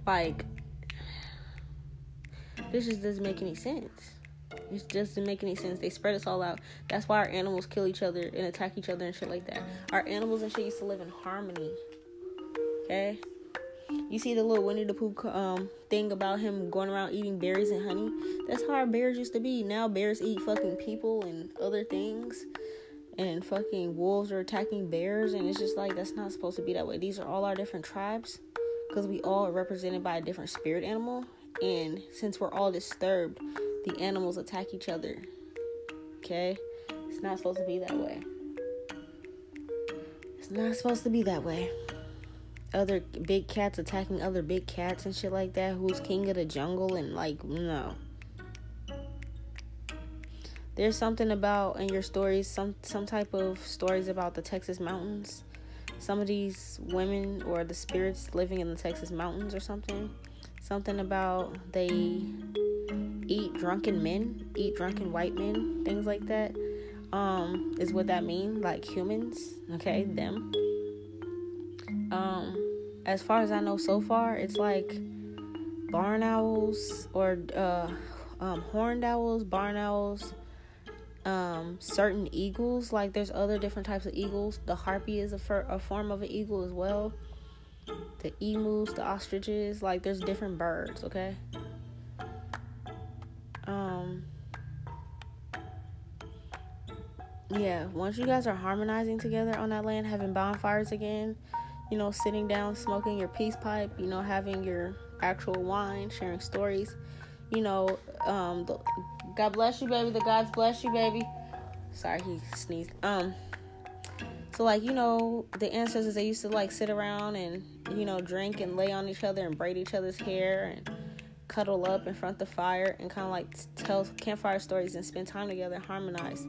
Like, this just doesn't make any sense. It just doesn't make any sense. They spread us all out. That's why our animals kill each other and attack each other and shit like that. Our animals and shit used to live in harmony. Okay? You see the little Winnie the Pooh um, thing about him going around eating berries and honey? That's how our bears used to be. Now bears eat fucking people and other things. And fucking wolves are attacking bears. And it's just like, that's not supposed to be that way. These are all our different tribes. Because we all are represented by a different spirit animal. And since we're all disturbed, the animals attack each other. Okay? It's not supposed to be that way. It's not supposed to be that way. Other big cats attacking other big cats and shit like that. Who's king of the jungle? And like, no. There's something about in your stories, some some type of stories about the Texas mountains. Some of these women or the spirits living in the Texas mountains or something. Something about they eat drunken men, eat drunken white men, things like that, um, is what that mean, like humans, okay, them, um, as far as I know so far, it's like barn owls, or, uh, um, horned owls, barn owls, um, certain eagles, like there's other different types of eagles, the harpy is a, fir- a form of an eagle as well, the emus, the ostriches, like there's different birds, okay. Um, yeah, once you guys are harmonizing together on that land, having bonfires again, you know, sitting down, smoking your peace pipe, you know, having your actual wine, sharing stories, you know, um, the, God bless you, baby, the gods bless you, baby, sorry, he sneezed, um, so, like, you know, the ancestors, they used to, like, sit around and, you know, drink and lay on each other and braid each other's hair and cuddle up in front of the fire and kind of like tell campfire stories and spend time together, harmonize,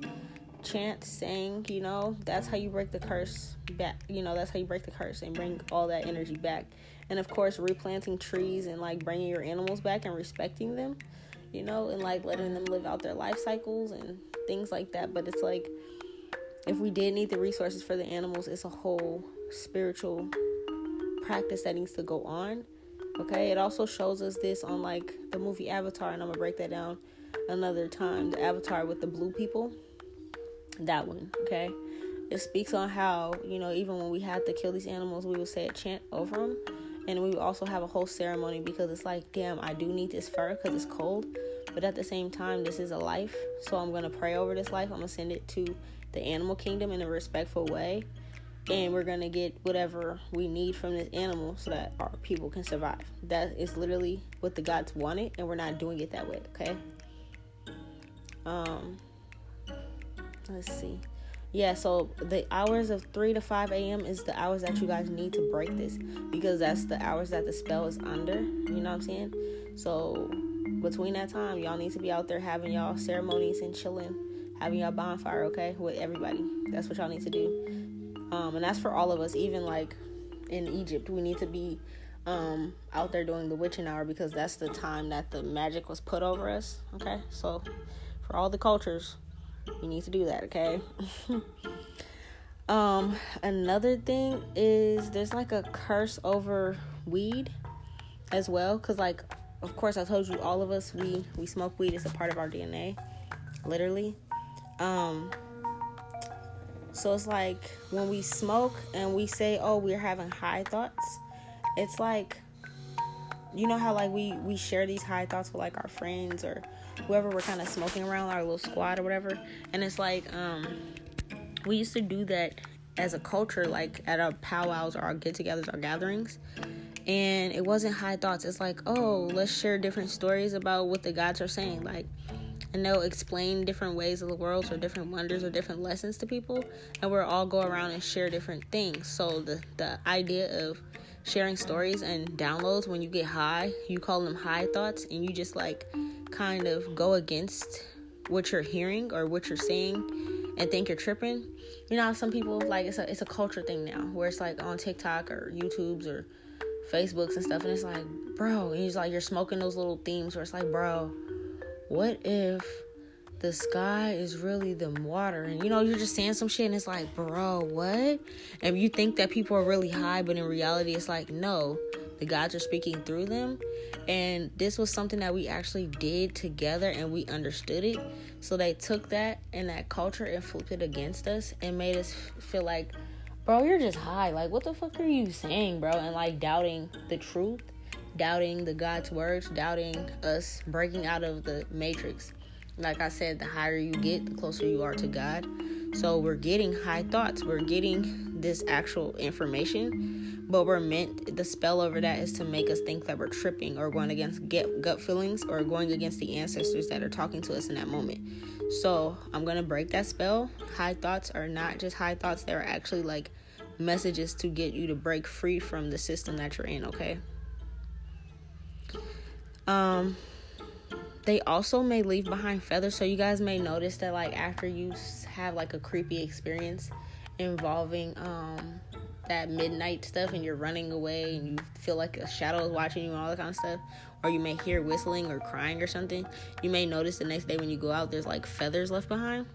chant, sing, you know, that's how you break the curse back, you know, that's how you break the curse and bring all that energy back. And of course, replanting trees and like bringing your animals back and respecting them, you know, and like letting them live out their life cycles and things like that. But it's like, if we did need the resources for the animals, it's a whole spiritual practice that needs to go on. Okay, it also shows us this on, like, the movie Avatar, and I'm going to break that down another time. The Avatar with the blue people, that one, okay? It speaks on how, you know, even when we had to kill these animals, we would say a chant over them, and we would also have a whole ceremony because it's like, damn, I do need this fur because it's cold, but at the same time, this is a life, so I'm going to pray over this life. I'm going to send it to the animal kingdom in a respectful way. And we're going to get whatever we need from this animal so that our people can survive. That is literally what the gods wanted, and we're not doing it that way, okay? Um, let's see. Yeah, so the hours of three to five a.m. is the hours that you guys need to break this because that's the hours that the spell is under, you know what I'm saying? So between that time, y'all need to be out there having y'all ceremonies and chilling, having y'all bonfire, okay, with everybody. That's what y'all need to do. Um, and that's for all of us, even like in Egypt, we need to be um, out there doing the witching hour because that's the time that the magic was put over us. Okay, so for all the cultures, you need to do that. Okay. um, another thing is there's like a curse over weed as well, because like of course I told you all of us we we smoke weed. It's a part of our D N A, literally. Um. So it's like when we smoke and we say, oh, we're having high thoughts. It's like, you know how like we, we share these high thoughts with like our friends or whoever we're kind of smoking around, our little squad or whatever. And it's like um, we used to do that as a culture, like at our powwows or our get-togethers, our gatherings. And it wasn't high thoughts. It's like, oh, let's share different stories about what the gods are saying. Like, and they'll explain different ways of the world or different wonders or different lessons to people. And we'll all go around and share different things. So the, the idea of sharing stories and downloads when you get high, you call them high thoughts. And you just, like, kind of go against what you're hearing or what you're seeing and think you're tripping. You know how some people, like, it's a, it's a culture thing now where it's like on TikTok or YouTubes or Facebooks and stuff, and it's like, bro, and he's like, you're smoking those little themes where it's like, bro, what if the sky is really the water? And, you know, you're just saying some shit, and it's like, bro, what? And you think that people are really high, but in reality, it's like, no, the gods are speaking through them. And this was something that we actually did together, and we understood it. So they took that and that culture and flipped it against us and made us feel like, bro, you're just high. Like, what the fuck are you saying, bro? And, like, doubting the truth, doubting the God's words, doubting us, breaking out of the matrix. Like I said, the higher you get, the closer you are to God. So we're getting high thoughts. We're getting this actual information, but we're meant, the spell over that is to make us think that we're tripping or going against get, gut feelings or going against the ancestors that are talking to us in that moment. So I'm going to break that spell. High thoughts are not just high thoughts. They're actually like messages to get you to break free from the system that you're in, okay? Um... They also may leave behind feathers. So you guys may notice that, like, after you have, like, a creepy experience involving um, that midnight stuff and you're running away and you feel like a shadow is watching you and all that kind of stuff, or you may hear whistling or crying or something, you may notice the next day when you go out there's, like, feathers left behind.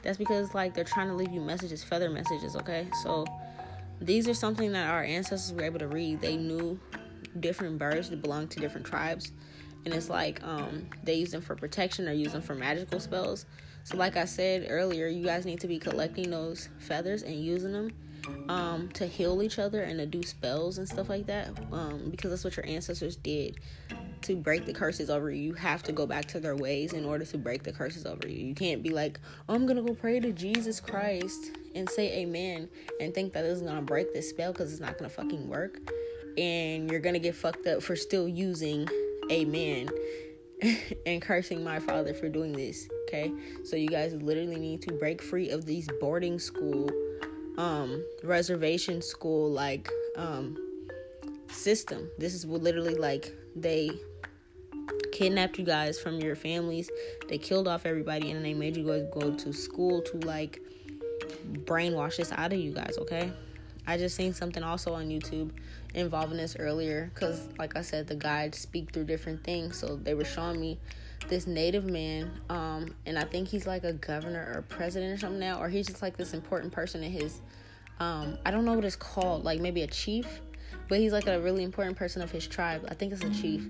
That's because, like, they're trying to leave you messages, feather messages, okay? So these are something that our ancestors were able to read. They knew different birds that belonged to different tribes. And it's like um, they use them for protection or use them for magical spells. So like I said earlier, you guys need to be collecting those feathers and using them um, to heal each other and to do spells and stuff like that. Um, because that's what your ancestors did to break the curses over you. You have to go back to their ways in order to break the curses over you. You can't be like, oh, I'm going to go pray to Jesus Christ and say amen and think that this is going to break this spell, because it's not going to fucking work. And you're going to get fucked up for still using amen and cursing my father for doing this, okay? So you guys literally need to break free of these boarding school um reservation school like um system. This is literally like they kidnapped you guys from your families, they killed off everybody, and they made you guys go to school to, like, brainwash this out of you guys, okay? I just seen something also on YouTube involving this earlier, because, like I said, the guides speak through different things. So they were showing me this native man, um, and I think he's like a governor or president or something now, or he's just like this important person in his, um, I don't know what it's called, like maybe a chief, but he's like a really important person of his tribe. I think it's a chief.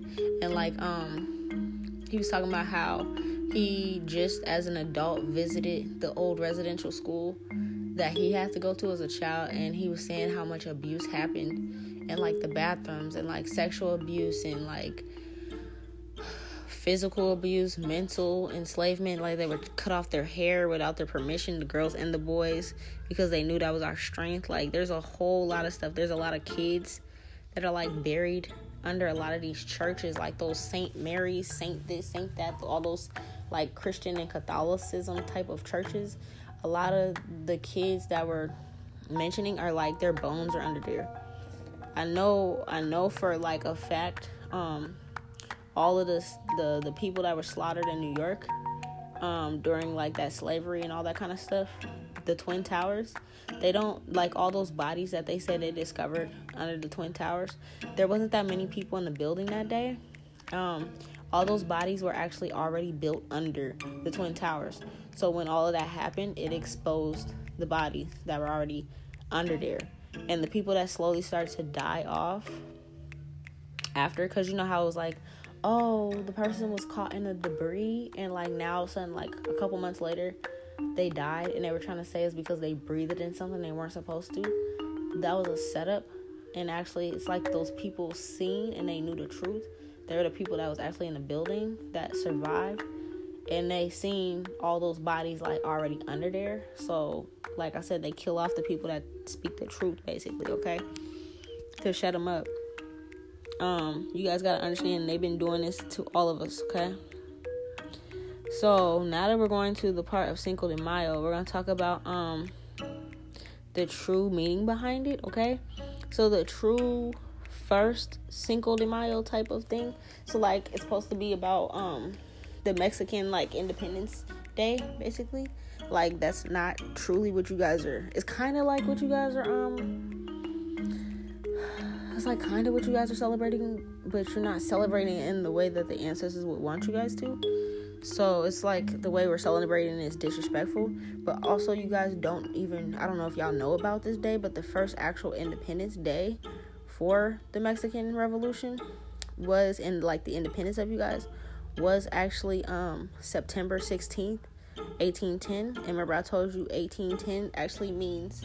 And, like, um, he was talking about how he just as an adult visited the old residential school that he had to go to as a child, and he was saying how much abuse happened in, like, the bathrooms, and, like, sexual abuse and, like, physical abuse, mental enslavement. Like, they would cut off their hair without their permission, the girls and the boys, because they knew that was our strength. Like, there's a whole lot of stuff. There's a lot of kids that are, like, buried under a lot of these churches, like those Saint Mary's, Saint this, Saint that, all those, like, Christian and Catholicism type of churches. A lot of the kids that were mentioning are, like, their bones are under there. I know, I know for, like, a fact, um, all of this, the, the people that were slaughtered in New York um, during, like, that slavery and all that kind of stuff, the Twin Towers, they don't, like, all those bodies that they said they discovered under the Twin Towers, there wasn't that many people in the building that day. Um, all those bodies were actually already built under the Twin Towers. So when all of that happened, it exposed the bodies that were already under there. And the people that slowly started to die off after, because you know how it was like, oh, the person was caught in the debris, and, like, now all of a sudden, like, a couple months later, they died, and they were trying to say it's because they breathed in something they weren't supposed to. That was a setup, and actually, it's like those people seen and they knew the truth. They were the people that was actually in the building that survived. And they seen all those bodies, like, already under there. So, like I said, they kill off the people that speak the truth, basically, okay? To shut them up. Um, you guys gotta understand they've been doing this to all of us, okay? So now that we're going to the part of Cinco de Mayo, we're gonna talk about um the true meaning behind it, okay? So the true first Cinco de Mayo type of thing. So like it's supposed to be about um the Mexican like Independence Day, basically. Like that's not truly what you guys are. It's kind of like what you guys are um. It's like kind of what you guys are celebrating, but you're not celebrating it in the way that the ancestors would want you guys to. So it's like the way we're celebrating is disrespectful, but also you guys don't even, I don't know if y'all know about this day, but the first actual Independence Day for the Mexican Revolution was, and like the independence of you guys was actually um September sixteenth, eighteen ten. And remember I told you eighteen ten actually means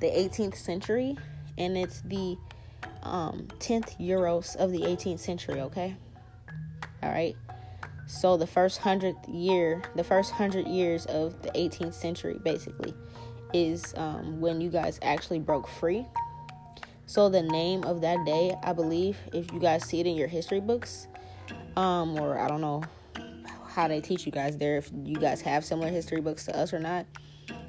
the eighteenth century, and it's the um tenth euros of the eighteenth century, okay? All right. So the first hundredth year, the first hundred years of the eighteenth century, basically, is um, when you guys actually broke free. So the name of that day, I believe, if you guys see it in your history books, um, or I don't know how they teach you guys there, if you guys have similar history books to us or not,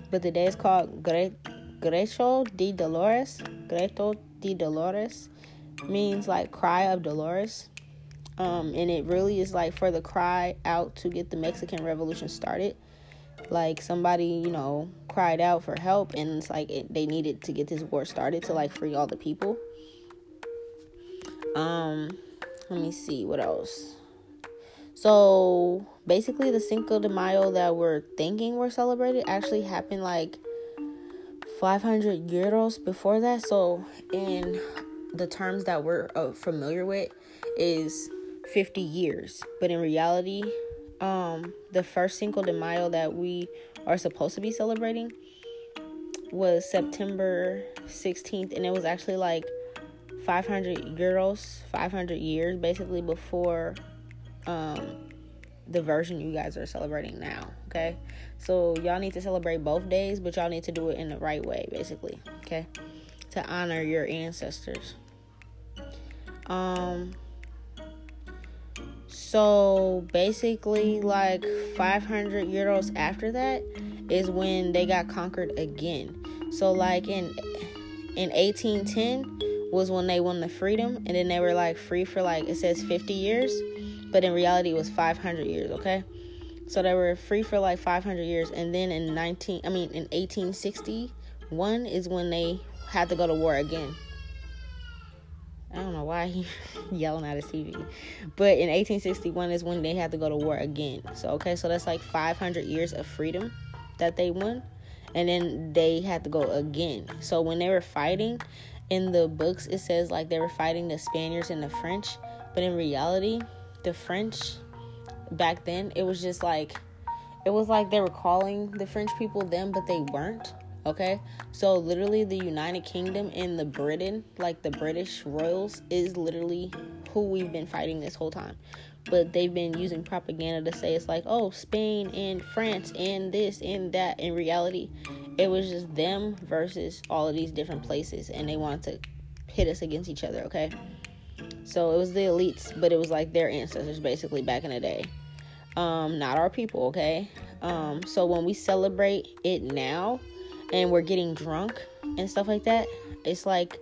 but the day is called Grito de Dolores. Grito de Dolores means like cry of Dolores. Um, and it really is like for the cry out to get the Mexican Revolution started. Like somebody, you know, cried out for help, and it's like it, they needed to get this war started to like free all the people. Um, let me see what else. So basically, the Cinco de Mayo that we're thinking we're celebrated actually happened like five hundred euros before that. So in the terms that we're uh, familiar with is fifty years, but in reality um the first Cinco de Mayo that we are supposed to be celebrating was September sixteenth, and it was actually like five hundred euros, five hundred years basically before um the version you guys are celebrating now, okay? So y'all need to celebrate both days, but y'all need to do it in the right way, basically, okay, to honor your ancestors. um So, basically, like, five hundred euros after that is when they got conquered again. So, like, in in eighteen ten was when they won the freedom, and then they were, like, free for, like, it says fifty years, but in reality it was five hundred years, okay? So, they were free for, like, five hundred years, and then in nineteen, I mean, in eighteen sixty-one is when they had to go to war again. I don't know why he yelling at his T V. But in eighteen sixty-one is when they had to go to war again. So, okay, so that's like five hundred years of freedom that they won. And then they had to go again. So when they were fighting, in the books it says like they were fighting the Spaniards and the French. But in reality, the French back then, it was just like, it was like they were calling the French people them, but they weren't. Okay, so literally the United Kingdom and the Britain, like the British royals, is literally who we've been fighting this whole time. But they've been using propaganda to say it's like, oh, Spain and France and this and that. In reality, it was just them versus all of these different places, and they wanted to pit us against each other, okay? So it was the elites, but it was like their ancestors basically back in the day. Um, not our people, okay? Um, so when we celebrate it now, and we're getting drunk and stuff like that, it's like,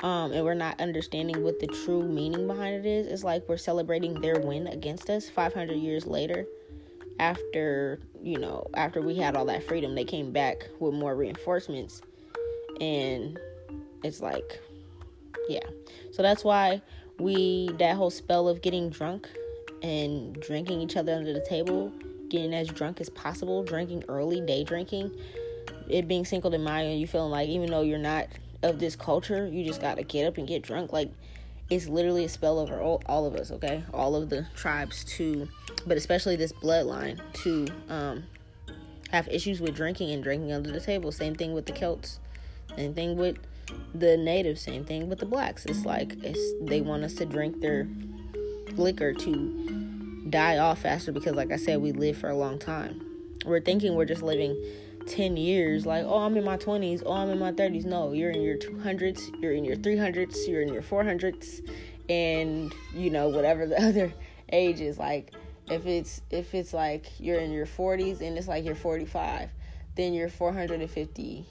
um, and we're not understanding what the true meaning behind it is. It's like we're celebrating their win against us five hundred years later. After, you know, after we had all that freedom, they came back with more reinforcements. And it's like, yeah. So that's why we, that whole spell of getting drunk and drinking each other under the table, getting as drunk as possible, drinking early, day drinking, it being Cinco de Mayo and you feeling like even though you're not of this culture, you just gotta get up and get drunk. Like, it's literally a spell over all, all of us, okay? All of the tribes to, but especially this bloodline to um, have issues with drinking and drinking under the table. Same thing with the Celts. Same thing with the natives. Same thing with the blacks. It's like it's, they want us to drink their liquor to die off faster because, like I said, we live for a long time. We're thinking we're just living ten years, like, oh, I'm in my twenties, oh, I'm in my thirties. No, you're in your two hundreds, you're in your three hundreds, you're in your four hundreds, and, you know, whatever the other age is. Like, if it's, if it's like you're in your forties and it's like you're forty-five, then you're four hundred fifty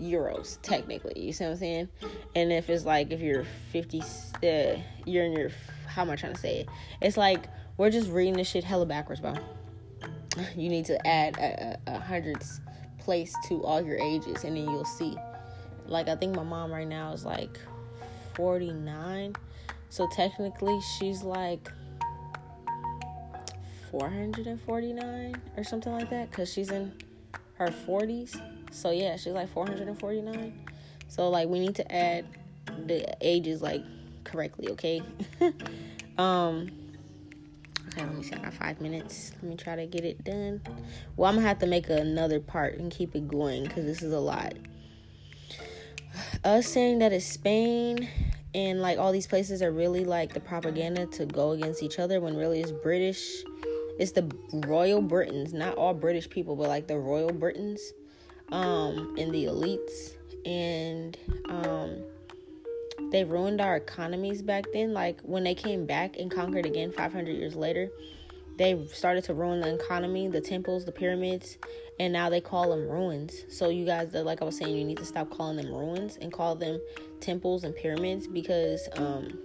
euros, technically. You see what I'm saying? And if it's like, if you're fifty, uh, you're in your, how am I trying to say it? It's like, we're just reading this shit hella backwards, bro. You need to add a, a, a hundreds place to all your ages, and then you'll see. Like, I think my mom right now is like forty-nine, so technically she's like four hundred forty-nine or something like that, because she's in her forties. So yeah, she's like four hundred forty-nine. So like, we need to add the ages like correctly, okay? um Okay, let me see. I got five minutes. Let me try to get it done. Well, I'm going to have to make another part and keep it going, because this is a lot. Us saying that it's Spain and, like, all these places are really, like, the propaganda to go against each other, when really it's British. It's the Royal Britons. Not all British people, but, like, the Royal Britons um, and the elites. And um, they ruined our economies back then. Like, when they came back and conquered again five hundred years later, they started to ruin the economy, the temples, the pyramids, and now they call them ruins. So you guys, like I was saying, you need to stop calling them ruins and call them temples and pyramids, because um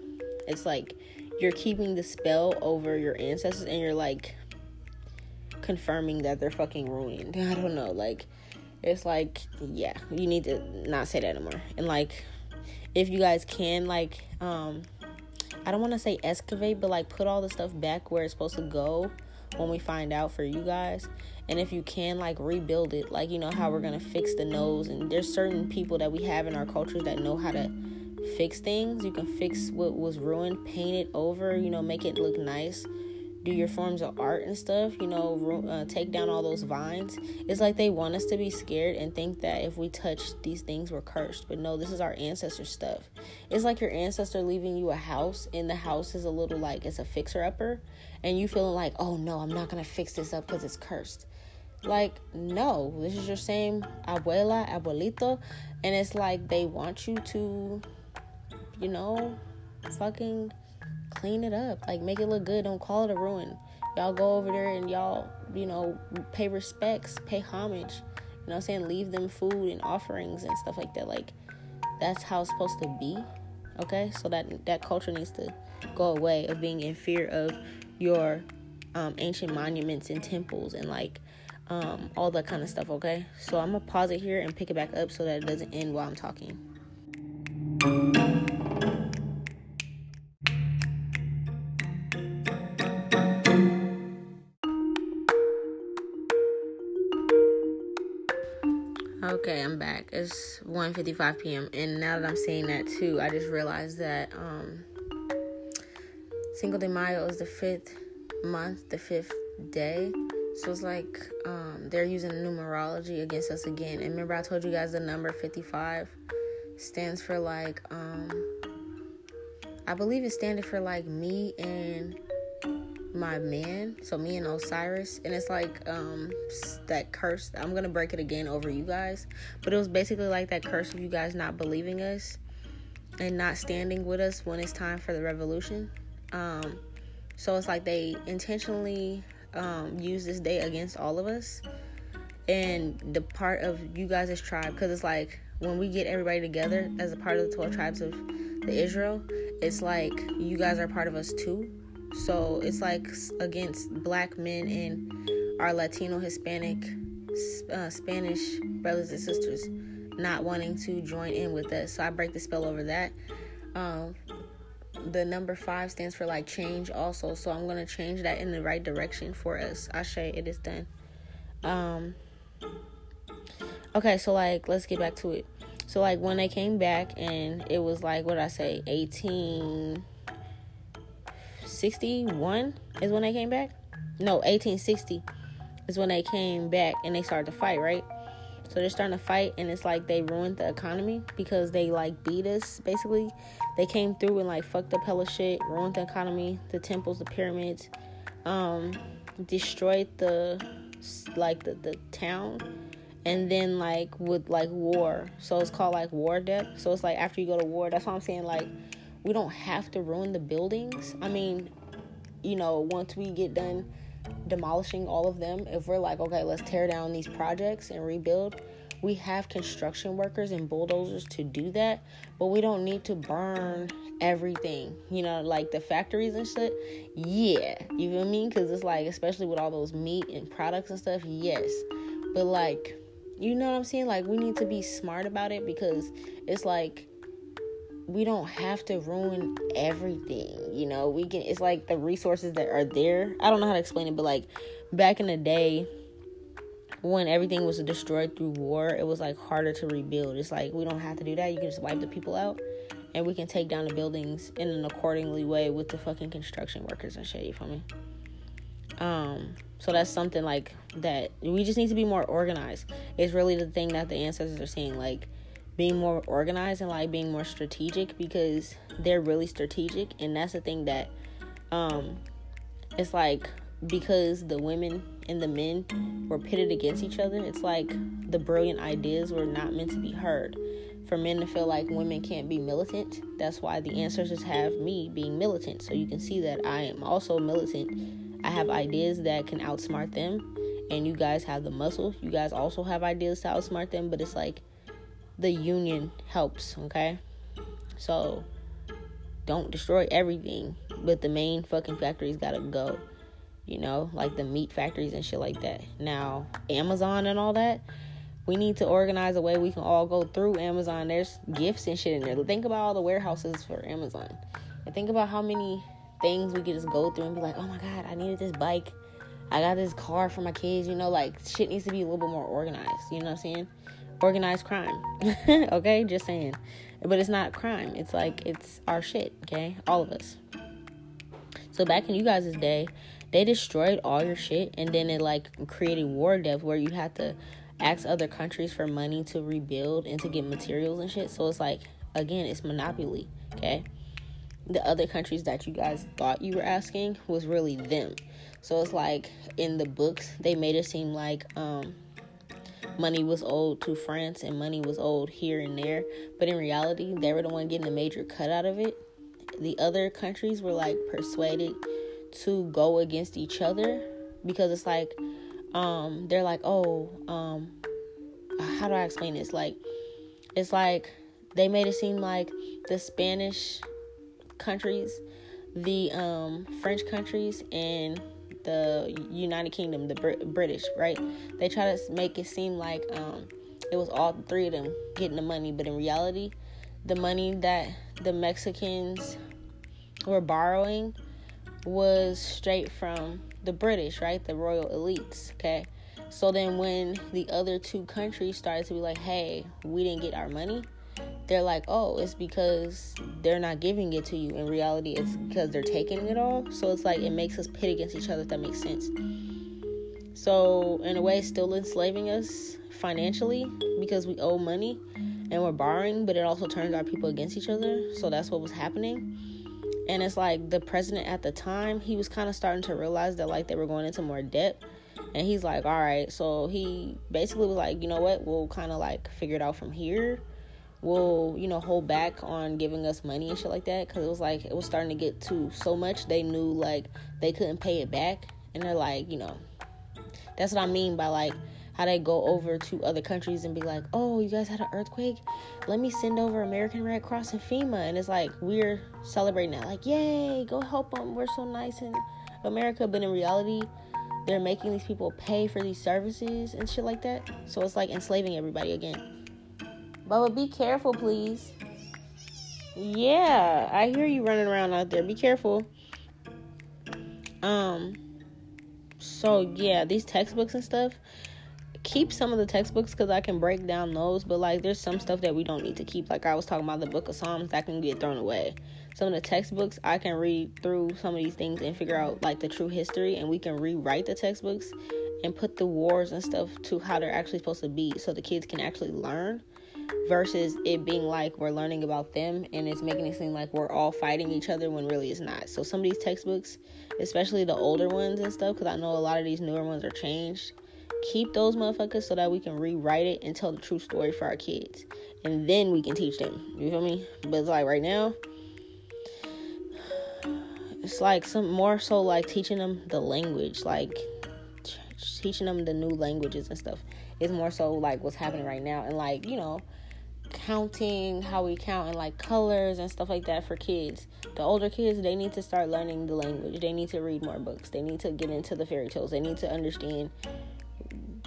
it's like you're keeping the spell over your ancestors, and you're like confirming that they're fucking ruined. I don't know, like, it's like, yeah, you need to not say that anymore. And like, if you guys can, like, um, I don't want to say excavate, but, like, put all the stuff back where it's supposed to go when we find out for you guys. And if you can, like, rebuild it. Like, you know how we're going to fix the nose. And there's certain people that we have in our culture that know how to fix things. You can fix what was ruined, paint it over, you know, make it look nice. Do your forms of art and stuff, you know, uh, take down all those vines. It's like they want us to be scared and think that if we touch these things, we're cursed. But no, this is our ancestor stuff. It's like your ancestor leaving you a house, and the house is a little, like, it's a fixer-upper, and you feeling like, oh, no, I'm not going to fix this up because it's cursed. Like, no, this is your same abuela, abuelito, and it's like they want you to, you know, fucking clean it up, like, make it look good. Don't call it a ruin. Y'all go over there and y'all, you know, pay respects, pay homage, you know what I'm saying? Leave them food and offerings and stuff like that. Like, that's how it's supposed to be, okay? So that that culture needs to go away, of being in fear of your um ancient monuments and temples and like um all that kind of stuff, okay? So I'm gonna pause it here and pick it back up so that it doesn't end while I'm talking. Okay, I'm back. It's one fifty-five p.m. And now that I'm saying that, too, I just realized that um, Cinco de Mayo is the fifth month, the fifth day. So it's like um, they're using numerology against us again. And remember I told you guys the number fifty-five stands for, like, um, I believe it's standing for, like, me and my man, so me and Osiris. And it's like um that curse. I'm gonna break it again over you guys, but it was basically like that curse of you guys not believing us and not standing with us when it's time for the revolution. Um so it's like they intentionally um use this day against all of us and the part of you guys' tribe, because it's like when we get everybody together as a part of the twelve tribes of the Israel, it's like you guys are part of us too. So it's like against black men and our Latino, Hispanic, uh, Spanish brothers and sisters not wanting to join in with us. So I break the spell over that. Um, the number five stands for, like, change also. So I'm going to change that in the right direction for us. Ashe, it is done. Um, okay, so, like, let's get back to it. So, like, when they came back and it was, like, what did I say, eighteen... sixty-one is when they came back. No, eighteen sixty is when they came back and they started to fight, right? So they're starting to fight, and it's like they ruined the economy because they, like, beat us, basically. They came through and, like, fucked up hella shit, ruined the economy, the temples, the pyramids, um, destroyed the, like, the, the town, and then like with like war, so it's called like war debt. So it's like after you go to war. That's why I'm saying, like, we don't have to ruin the buildings. I mean, you know, once we get done demolishing all of them, if we're like, okay, let's tear down these projects and rebuild, we have construction workers and bulldozers to do that, but we don't need to burn everything, you know, like the factories and shit. Yeah, you feel me? Because it's like, especially with all those meat and products and stuff, yes. But like, you know what I'm saying? Like, we need to be smart about it, because it's like, we don't have to ruin everything, you know? We can, it's like the resources that are there. I don't know how to explain it, but like back in the day, when everything was destroyed through war, it was like harder to rebuild. It's like, we don't have to do that. You can just wipe the people out, and we can take down the buildings in an accordingly way with the fucking construction workers and shit, you feel me? Um, so that's something like that. We just need to be more organized. It's really the thing that the ancestors are saying, like being more organized and like being more strategic, because they're really strategic. And that's the thing that, um, it's like, because the women and the men were pitted against each other, it's like the brilliant ideas were not meant to be heard. For men to feel like women can't be militant, that's why the ancestors have me being militant. So you can see that I am also militant. I have ideas that can outsmart them, and you guys have the muscle. You guys also have ideas to outsmart them, but it's like the union helps, okay? So don't destroy everything, but the main fucking factories gotta go. You know, like the meat factories and shit like that. Now, Amazon and all that, we need to organize a way we can all go through Amazon. There's gifts and shit in there. Think about all the warehouses for Amazon. And think about how many things we could just go through and be like, oh my God, I needed this bike. I got this car for my kids. You know, like shit needs to be a little bit more organized. You know what I'm saying? Organized crime. Okay? Just saying. But it's not crime. It's like, it's our shit. Okay? All of us. So back in you guys' day, they destroyed all your shit, and then it like created war debt where you had to ask other countries for money to rebuild and to get materials and shit. So it's like, again, it's monopoly, okay? The other countries that you guys thought you were asking was really them. So it's like in the books, they made it seem like um, money was owed to France and money was owed here and there. But in reality, they were the one getting a major cut out of it. The other countries were like persuaded to go against each other, because it's like um they're like, oh um how do I explain this? Like, it's like they made it seem like the Spanish countries, the um French countries, and the United Kingdom, the Br- British, right? They try to make it seem like um it was all three of them getting the money, but in reality, the money that the Mexicans were borrowing was straight from the British, right? The royal elites, okay? So then when the other two countries started to be like, hey, we didn't get our money, they're like, oh, it's because they're not giving it to you. In reality, it's because they're taking it all. So it's like, it makes us pit against each other, if that makes sense. So in a way, it's still enslaving us financially, because we owe money and we're borrowing, but it also turns our people against each other. So that's what was happening. And it's like the president at the time, he was kind of starting to realize that like they were going into more debt. And he's like, all right. So he basically was like, you know what? We'll kind of like figure it out from here. We'll, you know, hold back on giving us money and shit like that. Because it was like, it was starting to get to so much they knew like they couldn't pay it back. And they're like, you know, that's what I mean by like how they go over to other countries and be like, oh, you guys had an earthquake? Let me send over American Red Cross and FEMA. And it's like, we're celebrating that. Like, yay, go help them. We're so nice in America. But in reality, they're making these people pay for these services and shit like that. So it's like enslaving everybody again. Bubba, be careful, please. Yeah, I hear you running around out there. Be careful. Um. So, yeah, these textbooks and stuff. Keep some of the textbooks, because I can break down those, but like there's some stuff that we don't need to keep. Like I was talking about the book of Psalms, that can get thrown away. Some of the textbooks, I can read through some of these things and figure out like the true history, and we can rewrite the textbooks and put the wars and stuff to how they're actually supposed to be, so the kids can actually learn, versus it being like we're learning about them and it's making it seem like we're all fighting each other when really it's not. So some of these textbooks, especially the older ones and stuff, because I know a lot of these newer ones are changed, Keep those motherfuckers so that we can rewrite it and tell the true story for our kids. And then we can teach them. You feel me? But it's like right now, it's like some more so like teaching them the language, like teaching them the new languages and stuff. It's more so like what's happening right now. And like, you know, counting, how we count, and like colors and stuff like that for kids. The older kids, they need to start learning the language. They need to read more books. They need to get into the fairy tales. They need to understand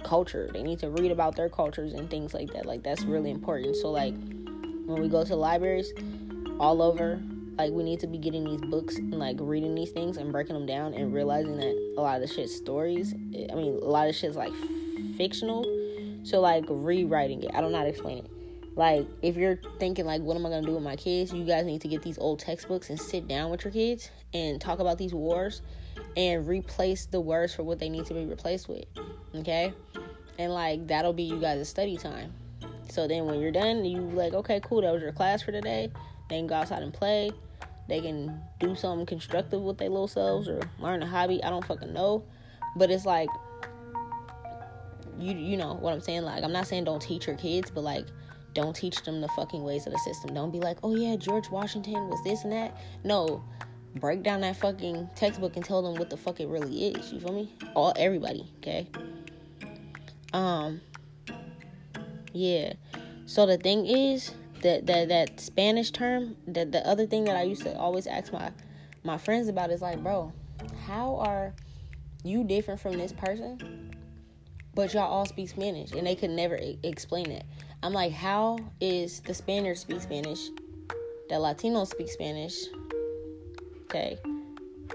culture. They need to read about their cultures and things like that. Like, that's really important. So like when we go to libraries all over, like, we need to be getting these books and like reading these things and breaking them down and realizing that a lot of the shit's stories, I mean a lot of shit's like fictional. So like rewriting it, I don't know how to explain it. Like, if you're thinking, like, what am I going to do with my kids? You guys need to get these old textbooks and sit down with your kids and talk about these wars and replace the words for what they need to be replaced with, okay? And, like, that'll be you guys' study time. So then when you're done, you like, okay, cool, that was your class for today. They can go outside and play. They can do something constructive with their little selves or learn a hobby. I don't fucking know. But it's, like, you you know what I'm saying? Like, I'm not saying don't teach your kids, but, like, don't teach them the fucking ways of the system. Don't be like, oh yeah, George Washington was this and that. No, break down that fucking textbook and tell them what the fuck it really is. You feel me? All everybody, okay? Um, yeah. So the thing is that that that Spanish term. That the other thing that I used to always ask my my friends about is like, bro, how are you different from this person? But y'all all speak Spanish, and they could never I- explain that. I'm like, how is the Spaniards speak Spanish, the Latinos speak Spanish, okay,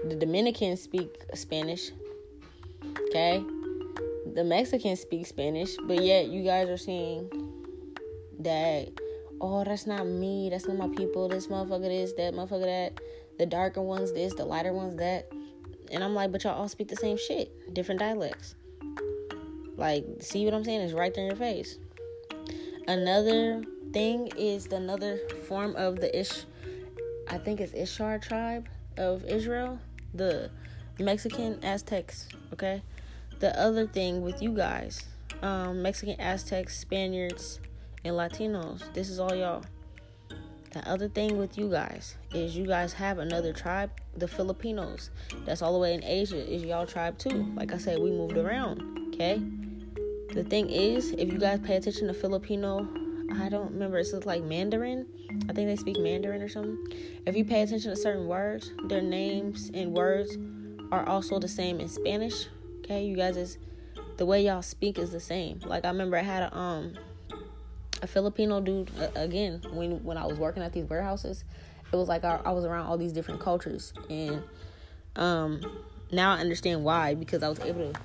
the Dominicans speak Spanish, okay, the Mexicans speak Spanish, but yet you guys are seeing that, oh, that's not me, that's not my people, this motherfucker this, that motherfucker that, the darker ones this, the lighter ones that, and I'm like, but y'all all speak the same shit, different dialects. Like, see what I'm saying? It's right there in your face. Another thing is another form of the Ish... I think it's Ishkar tribe of Israel. The Mexican Aztecs, okay? The other thing with you guys. Um, Mexican Aztecs, Spaniards, and Latinos. This is all y'all. The other thing with you guys is you guys have another tribe, the Filipinos. That's all the way in Asia. Is y'all tribe too. Like I said, we moved around, okay? The thing is, if you guys pay attention to Filipino, I don't remember, it's like Mandarin. I think they speak Mandarin or something. If you pay attention to certain words, their names and words are also the same in Spanish. Okay, you guys is, the way y'all speak is the same. Like, I remember I had a um a Filipino dude, uh, again, when when I was working at these warehouses, it was like I, I was around all these different cultures. And um now I understand why, because I was able to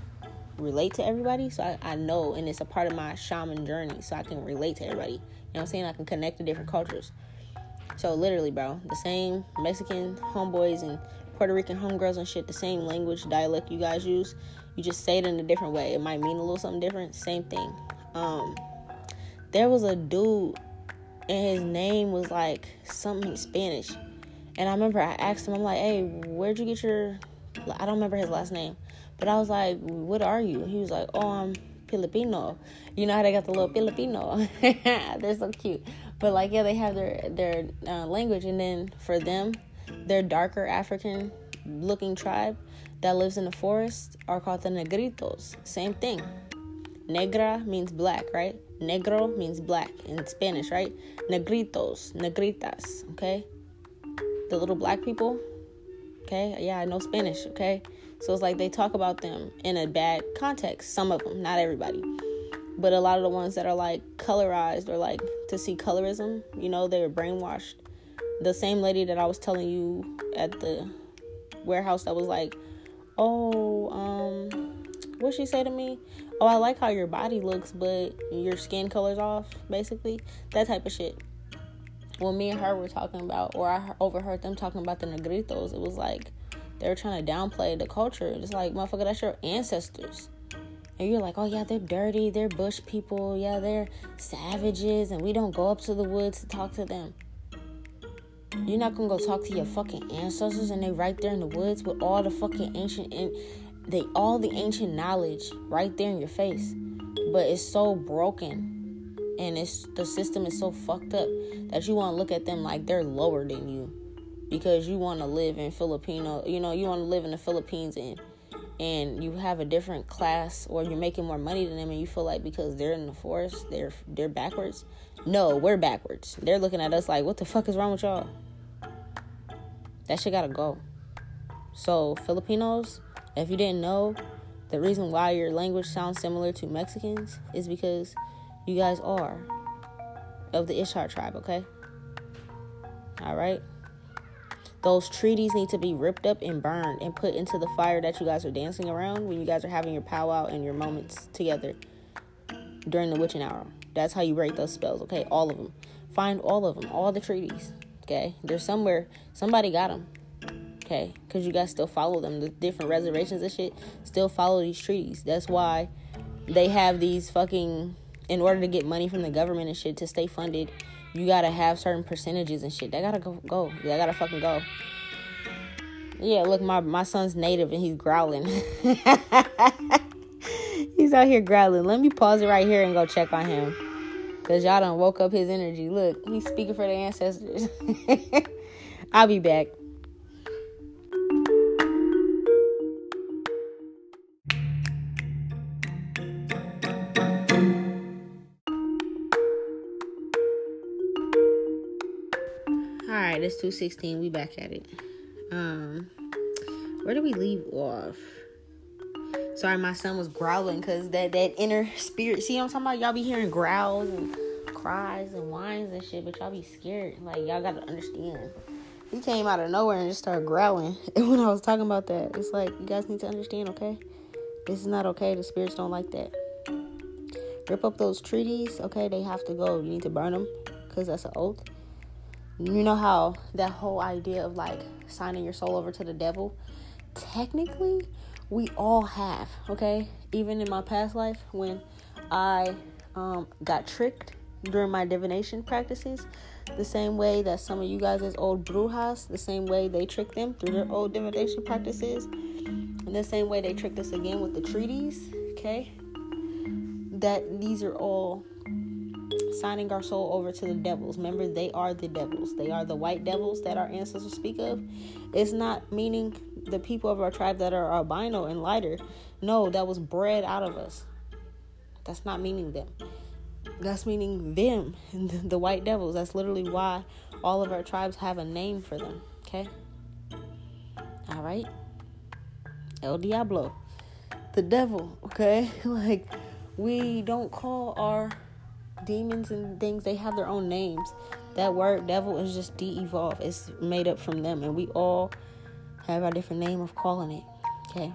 relate to everybody, so I, I know, and it's a part of my shaman journey, so I can relate to everybody. You know what I'm saying? I can connect to different cultures. So literally, bro, the same Mexican homeboys and Puerto Rican homegirls and shit, the same language, dialect you guys use, you just say it in a different way. It might mean a little something different. Same thing. Um, there was a dude, and his name was like something Spanish, and I remember I asked him, I'm like, hey, where'd you get your, I don't remember his last name. But I was like, what are you? He was like, oh, I'm Filipino. You know how they got the little Filipino? They're so cute. But, like, yeah, they have their, their uh, language. And then for them, their darker African-looking tribe that lives in the forest are called the Negritos. Same thing. Negra means black, right? Negro means black in Spanish, right? Negritos, negritas, okay? The little black people, okay? Yeah, I know Spanish, okay? So it's like they talk about them in a bad context. Some of them, not everybody. But a lot of the ones that are like colorized or like to see colorism, you know, they were brainwashed. The same lady that I was telling you at the warehouse that was like, oh, um, what'd she say to me? Oh, I like how your body looks, but your skin color's off, basically. That type of shit. When me and her were talking about, or I overheard them talking about the Negritos, it was like, they're trying to downplay the culture. It's like, motherfucker, that's your ancestors. And you're like, oh, yeah, they're dirty. They're bush people. Yeah, they're savages. And we don't go up to the woods to talk to them. You're not going to go talk to your fucking ancestors and they right there in the woods with all the fucking ancient... And they all the ancient knowledge right there in your face, but it's so broken and it's the system is so fucked up that you want to look at them like they're lower than you because you want to live in Filipino, you know, you want to live in the Philippines and and you have a different class or you're making more money than them and you feel like because they're in the forest, they're they're backwards. No, we're backwards. They're looking at us like, what the fuck is wrong with y'all? That shit gotta go. So, Filipinos, if you didn't know, the reason why your language sounds similar to Mexicans is because you guys are of the Ishkar tribe, okay? All right? Those treaties need to be ripped up and burned and put into the fire that you guys are dancing around when you guys are having your powwow and your moments together during the witching hour. That's how you break those spells, okay? All of them. Find all of them, all the treaties, okay? They're somewhere. Somebody got them, okay? Because you guys still follow them. The different reservations and shit still follow these treaties. That's why they have these fucking... In order to get money from the government and shit to stay funded, you gotta have certain percentages and shit. That gotta go. go. That gotta fucking go. Yeah, look, my, my son's native and he's growling. He's out here growling. Let me pause it right here and go check on him. Because y'all done woke up his energy. Look, he's speaking for the ancestors. I'll be back. It's two sixteen. We back at it. Um, where did we leave off? Sorry, my son was growling because that, that inner spirit. See what I'm talking about? Y'all be hearing growls and cries and whines and shit, but y'all be scared. Like, y'all got to understand. He came out of nowhere and just started growling. And when I was talking about that, it's like, you guys need to understand, okay? This is not okay. The spirits don't like that. Rip up those treaties, okay? They have to go. You need to burn them because that's an oath. You know how that whole idea of, like, signing your soul over to the devil, technically, we all have, okay? Even in my past life, when I um, got tricked during my divination practices, the same way that some of you guys as old brujas, the same way they tricked them through their old divination practices, and the same way they tricked us again with the treaties, okay? That these are all... signing our soul over to the devils. Remember, they are the devils. They are the white devils that our ancestors speak of. It's not meaning the people of our tribe that are albino and lighter. No, that was bred out of us. That's not meaning them. That's meaning them, the white devils. That's literally why all of our tribes have a name for them. Okay? All right? El Diablo. The devil. Okay? Like, we don't call our... demons and things, they have their own names. That word devil is just de-evolved. It's made up from them, and we all have our different name of calling it, okay?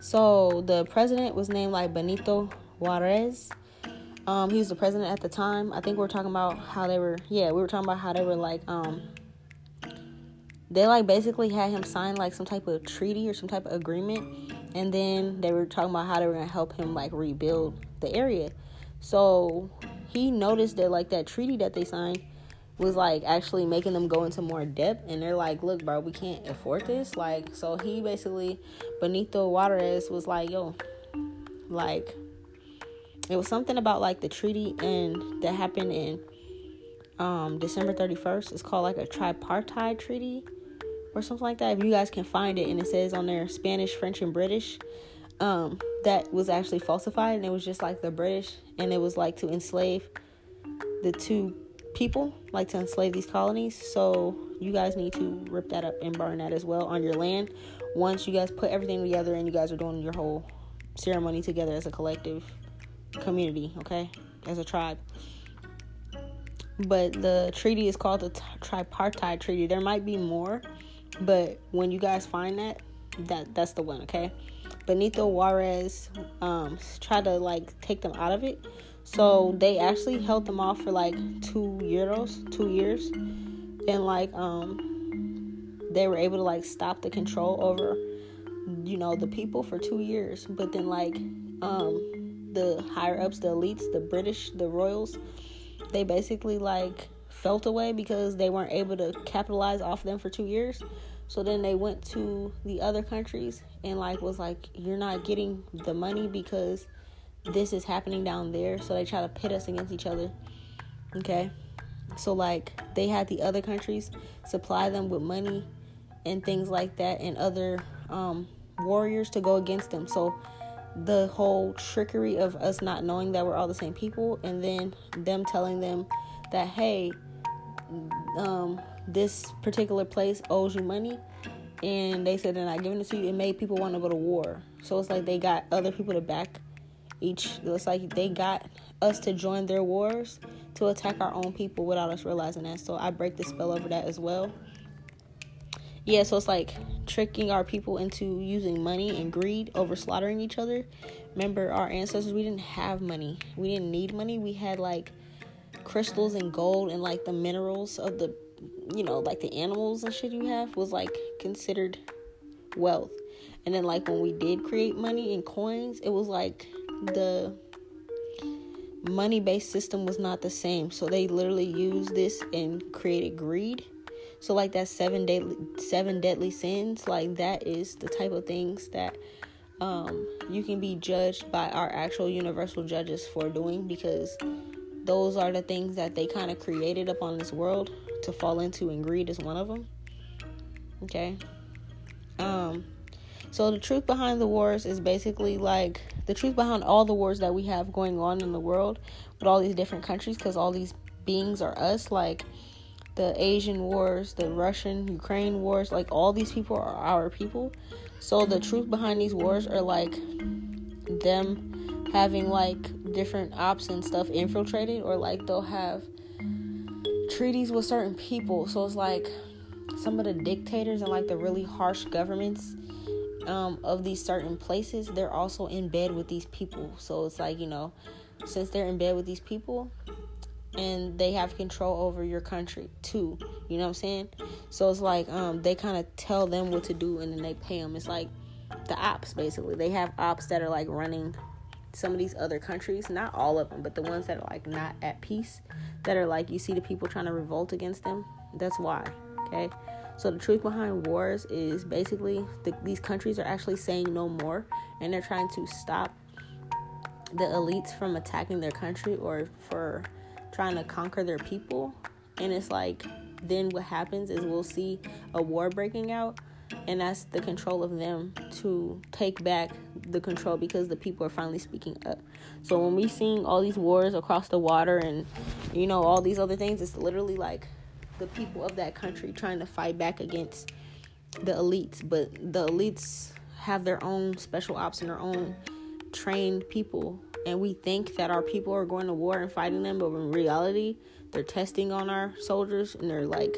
So the president was named like Benito Juárez. Um, he was the president at the time. I think we we're talking about how they were, yeah, we were talking about how they were like, um, they like basically had him sign like some type of treaty or some type of agreement, and then they were talking about how they were going to help him like rebuild the area. So he noticed that like that treaty that they signed was like actually making them go into more depth, and they're like, look, bro, we can't afford this. Like, so he basically, Benito Juárez was like, yo, like, it was something about like the treaty and that happened in um December thirty-first. It's called like a tripartite treaty or something like that, if you guys can find it. And it says on there Spanish, French, and British. Um, that was actually falsified, and it was just like the British, and it was like to enslave the two people, like to enslave these colonies. So you guys need to rip that up and burn that as well on your land. Once you guys put everything together and you guys are doing your whole ceremony together as a collective community, okay, as a tribe. But the treaty is called the t- tripartite treaty. There might be more, but when you guys find that, that that's the one, okay? Benito Juárez um, tried to, like, take them out of it. So they actually held them off for, like, two euros, two years. And, like, um, they were able to, like, stop the control over, you know, the people for two years. But then, like, um, the higher-ups, the elites, the British, the royals, they basically, like, felt away because they weren't able to capitalize off them for two years. So then they went to the other countries and like was like, you're not getting the money because this is happening down there. So they try to pit us against each other. Okay. So like they had the other countries supply them with money and things like that and other um, warriors to go against them. So the whole trickery of us not knowing that we're all the same people, and then them telling them that, hey, um, this particular place owes you money, and they said they're not giving it to you. It made people want to go to war. So it's like they got other people to back each. It's like they got us to join their wars to attack our own people without us realizing that. So I break the spell over that as well. Yeah, so it's like tricking our people into using money and greed over slaughtering each other. Remember, our ancestors, we didn't have money. We didn't need money. We had like crystals and gold and like the minerals of the, you know, like the animals and shit you have was like considered wealth. And then like when we did create money and coins, it was like the money-based system was not the same. So they literally used this and created greed. So, like, that seven deadly, seven deadly sins, like, that is the type of things that um, you can be judged by our actual universal judges for doing, because those are the things that they kind of created upon this world to fall into, and greed is one of them, okay? Um, so, the truth behind the wars is basically, like, the truth behind all the wars that we have going on in the world with all these different countries, because all these beings are us, like, the Asian wars, the Russian, Ukraine wars, like all these people are our people. So the truth behind these wars are like them having like different ops and stuff infiltrated, or like they'll have treaties with certain people. So it's like some of the dictators and like the really harsh governments um, of these certain places, they're also in bed with these people. So it's like, you know, since they're in bed with these people, and they have control over your country too, you know what I'm saying? So it's like um, they kind of tell them what to do, and then they pay them. It's like the ops, basically. They have ops that are like running some of these other countries, not all of them, but the ones that are like not at peace, that are like, you see the people trying to revolt against them. That's why, okay? So the truth behind wars is basically the, these countries are actually saying no more, and they're trying to stop the elites from attacking their country or for trying to conquer their people. And it's like then what happens is we'll see a war breaking out, and that's the control of them to take back the control, because the people are finally speaking up. So when we're seeing all these wars across the water and, you know, all these other things, it's literally like the people of that country trying to fight back against the elites, but the elites have their own special ops and their own trained people. And we think that our people are going to war and fighting them, but in reality, they're testing on our soldiers, and they're, like,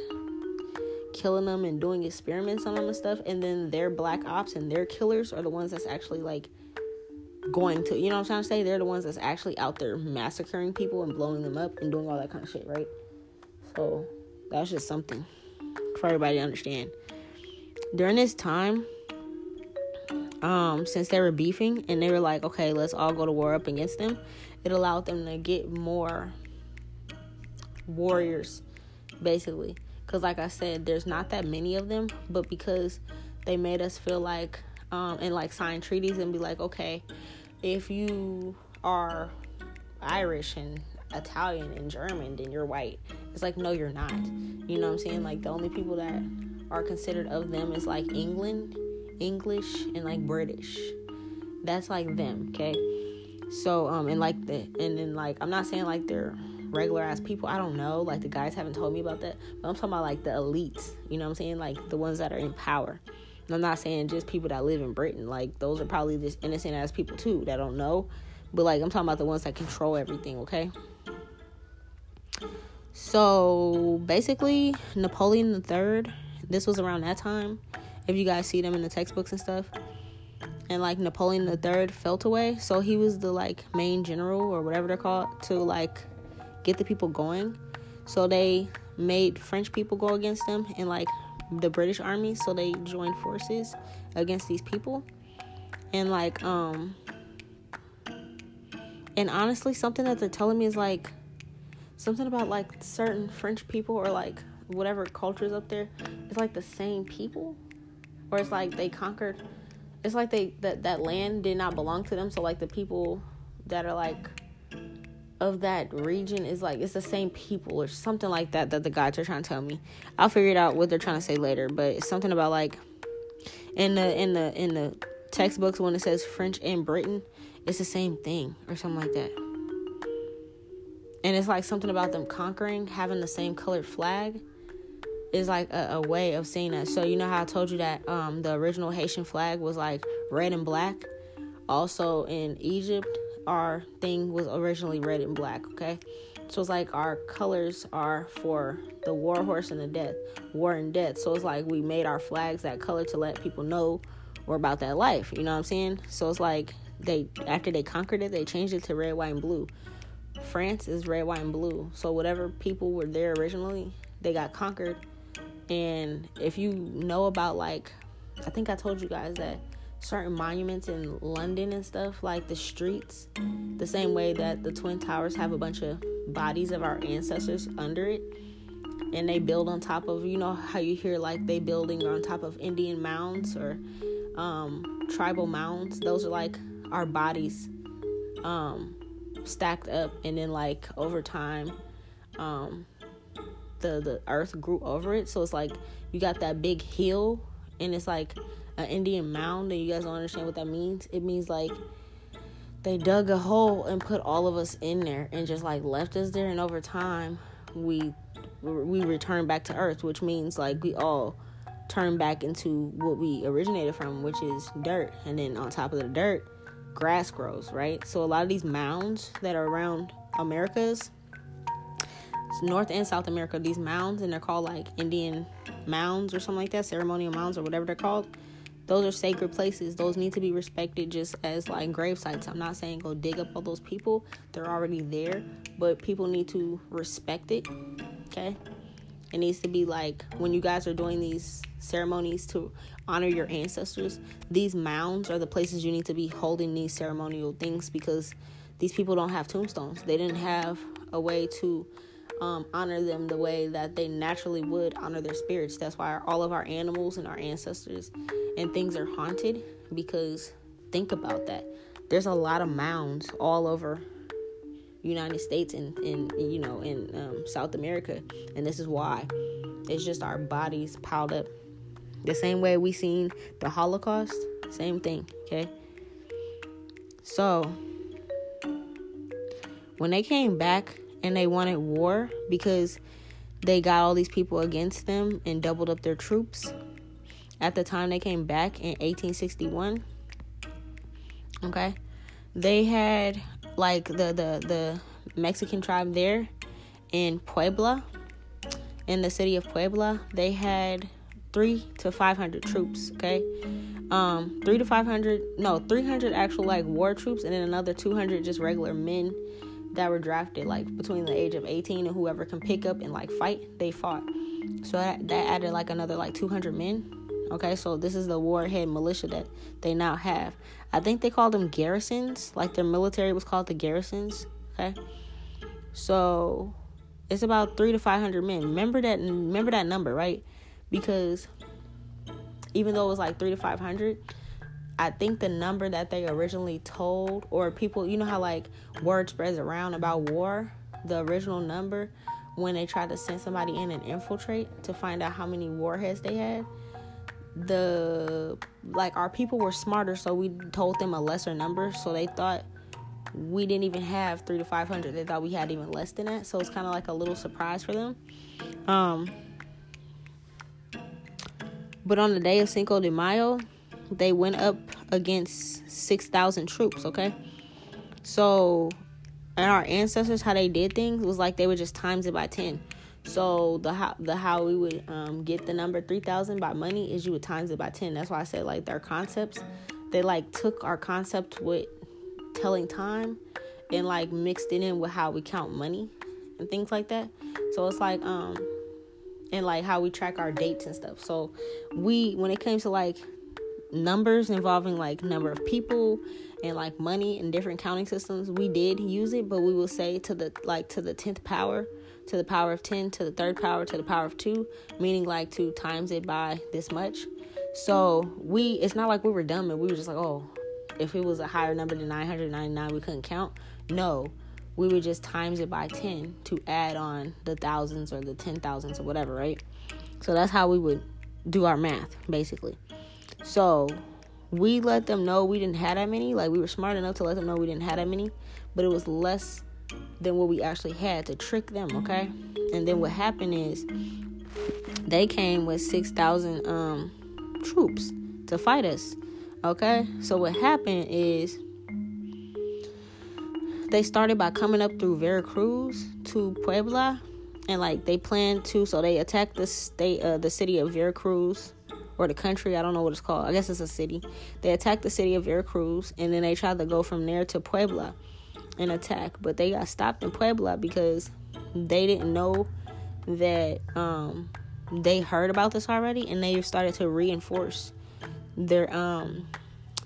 killing them and doing experiments on them and stuff. And then their black ops and their killers are the ones that's actually, like, going to, you know what I'm trying to say? They're the ones that's actually out there massacring people and blowing them up and doing all that kind of shit, right? So that's just something for everybody to understand. During this time, Um, since they were beefing and they were like, okay, let's all go to war up against them, it allowed them to get more warriors, basically. Because, like I said, there's not that many of them, but because they made us feel like, um, and like sign treaties and be like, okay, if you are Irish and Italian and German, then you're white. It's like, no, you're not. You know what I'm saying? Like, the only people that are considered of them is like England, English, and like British. That's like them, okay? So um and like the and then like I'm not saying like they're regular ass people, I don't know, like the guys haven't told me about that, but I'm talking about like the elites, you know what I'm saying, like the ones that are in power. And I'm not saying just people that live in Britain, like those are probably just innocent ass people too that don't know, but like I'm talking about the ones that control everything, okay? So basically Napoleon the third, this was around that time, if you guys see them in the textbooks and stuff. And, like, Napoleon the third felt away. So he was the, like, main general or whatever they're called to, like, get the people going. So they made French people go against them and, like, the British army. So they joined forces against these people. And, like, um... and, honestly, something that they're telling me is, like, something about, like, certain French people or, like, whatever cultures up there, it's like the same people, or it's like they conquered. It's like they that that land did not belong to them. So like the people that are like of that region is like it's the same people or something like that. That the gods are trying to tell me. I'll figure it out what they're trying to say later. But it's something about like in the in the in the textbooks when it says French and Britain, it's the same thing or something like that. And it's like something about them conquering, having the same colored flag is like a, a way of seeing that. So you know how I told you that um, the original Haitian flag was like red and black? Also in Egypt, our thing was originally red and black, okay? So it's like our colors are for the war horse and the death, war and death. So it's like we made our flags that color to let people know we're about that life, you know what I'm saying? So it's like they after they conquered it, they changed it to red, white, and blue. France is red, white, and blue. So whatever people were there originally, they got conquered. And if you know about, like, I think I told you guys that certain monuments in London and stuff, like the streets, the same way that the Twin Towers have a bunch of bodies of our ancestors under it, and they build on top of, you know how you hear, like, they building on top of Indian mounds or um, tribal mounds. Those are, like, our bodies um stacked up, and then like over time um the the earth grew over it. So it's like you got that big hill and it's like an Indian mound, and you guys don't understand what that means. It means like they dug a hole and put all of us in there and just like left us there, and over time we we return back to earth, which means like we all turn back into what we originated from, which is dirt. And then on top of the dirt, grass grows, right? So a lot of these mounds that are around Americas, North and South America, these mounds, and they're called like Indian mounds or something like that, ceremonial mounds or whatever they're called. Those are sacred places. Those need to be respected just as like grave sites. I'm not saying go dig up all those people. They're already there, but people need to respect it, okay? It needs to be like when you guys are doing these ceremonies to honor your ancestors, these mounds are the places you need to be holding these ceremonial things, because these people don't have tombstones. They didn't have a way to um, honor them the way that they naturally would honor their spirits. That's why our, all of our animals and our ancestors and things are haunted, because think about that. There's a lot of mounds all over United States and, and you know, in um, South America, and this is why. It's just our bodies piled up the same way we seen the Holocaust, same thing, okay? So when they came back and they wanted war because they got all these people against them and doubled up their troops, at the time they came back in eighteen sixty-one, okay, they had like the, the, the Mexican tribe there in Puebla, in the city of Puebla, they had three to five hundred troops, okay? Um, three to five hundred, no, three hundred actual like war troops, and then another two hundred just regular men that were drafted like between the age of eighteen and whoever can pick up and like fight, they fought. So that, that added like another like two hundred men. Okay, so this is the warhead militia that they now have. I think they called them garrisons. Like, their military was called the garrisons, okay? So it's about three to five hundred men. Remember that, remember that number, right? Because even though it was like three to five hundred, I think the number that they originally told, or people, you know how like word spreads around about war, the original number when they tried to send somebody in and infiltrate to find out how many warheads they had, the like our people were smarter, so we told them a lesser number, so they thought we didn't even have three to five hundred. They thought we had even less than that, so it's kind of like a little surprise for them. Um but on the day of Cinco de Mayo, they went up against six thousand troops, okay? So, and our ancestors, how they did things was like they would just times it by ten. So the how the how we would um, get the number three thousand by money is you would times it by ten. That's why I said like their concepts, they like took our concept with telling time and like mixed it in with how we count money and things like that. So it's like um and like how we track our dates and stuff. So we when it came to like numbers involving like number of people and like money and different counting systems, we did use it, but we will say to the like to the tenth power. to the power of ten to the third power to the power of two, meaning like to times it by this much. So we, it's not like we were dumb and we were just like, oh, if it was a higher number than nine hundred ninety-nine, we couldn't count. No, we would just times it by ten to add on the thousands or the ten thousands or whatever, right? So that's how we would do our math, basically. So we let them know we didn't have that many. Like, we were smart enough to let them know we didn't have that many, but it was less than what we actually had to trick them, okay? And then what happened is they came with six thousand um, troops to fight us, okay? So what happened is they started by coming up through Veracruz to Puebla, and, like, they planned to, so they attacked the state, uh, the city of Veracruz, or the country, I don't know what it's called. I guess it's a city. They attacked the city of Veracruz, and then they tried to go from there to Puebla and attack, but they got stopped in Puebla because they didn't know that um, they heard about this already, and they started to reinforce their um,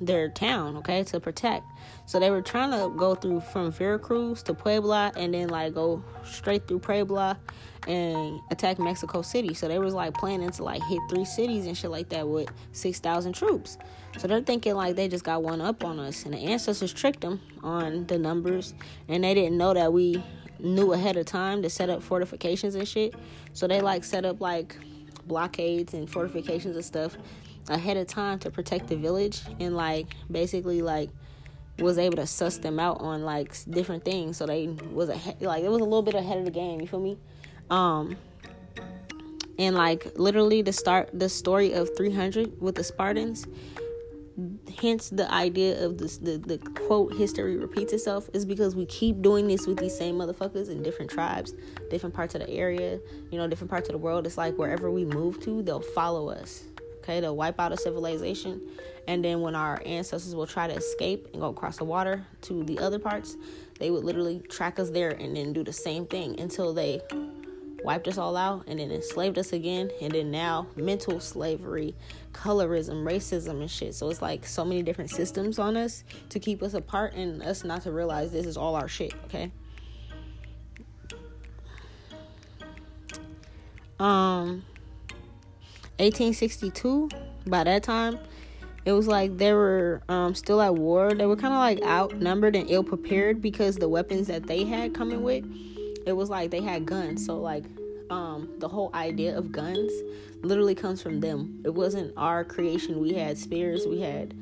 their town, okay, to protect. So they were trying to go through from Veracruz to Puebla, and then, like, go straight through Puebla and attack Mexico City. So they was, like, planning to, like, hit three cities and shit like that with six thousand troops. So they're thinking, like, they just got one up on us, and the ancestors tricked them on the numbers, and they didn't know that we knew ahead of time to set up fortifications and shit. So they, like, set up, like, blockades and fortifications and stuff ahead of time to protect the village, and, like, basically, like, was able to suss them out on, like, different things. So they was ahead, like, it was a little bit ahead of the game, you feel me? Um, and, like, literally the start, the story of three hundred with the Spartans, hence the idea of this, the, the quote, history repeats itself, is because we keep doing this with these same motherfuckers in different tribes, different parts of the area, you know, different parts of the world. It's like wherever we move to, they'll follow us. Okay, they'll wipe out a civilization, and then when our ancestors will try to escape and go across the water to the other parts, they would literally track us there and then do the same thing until they wiped us all out and then enslaved us again, and then now mental slavery, colorism, racism, and shit. So it's like so many different systems on us to keep us apart and us not to realize this is all our shit, okay? Um... eighteen sixty-two, by that time, it was like they were um, still at war. They were kind of like outnumbered and ill-prepared because the weapons that they had coming with, it was like they had guns. So, like, um, the whole idea of guns literally comes from them. It wasn't our creation. We had spears. We had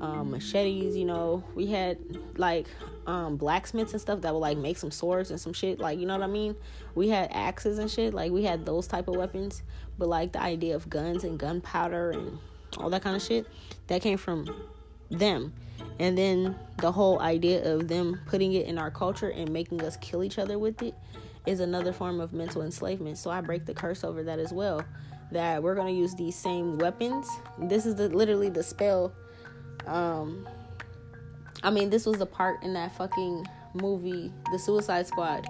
um, machetes, you know. We had, like, um, blacksmiths and stuff that would, like, make some swords and some shit. Like, you know what I mean? We had axes and shit. Like, we had those type of weapons. But, like, the idea of guns and gunpowder and all that kind of shit, that came from them. And then the whole idea of them putting it in our culture and making us kill each other with it is another form of mental enslavement. So I break the curse over that as well, that we're going to use these same weapons. This is the, literally the spell. Um, I mean, this was the part in that fucking movie, The Suicide Squad,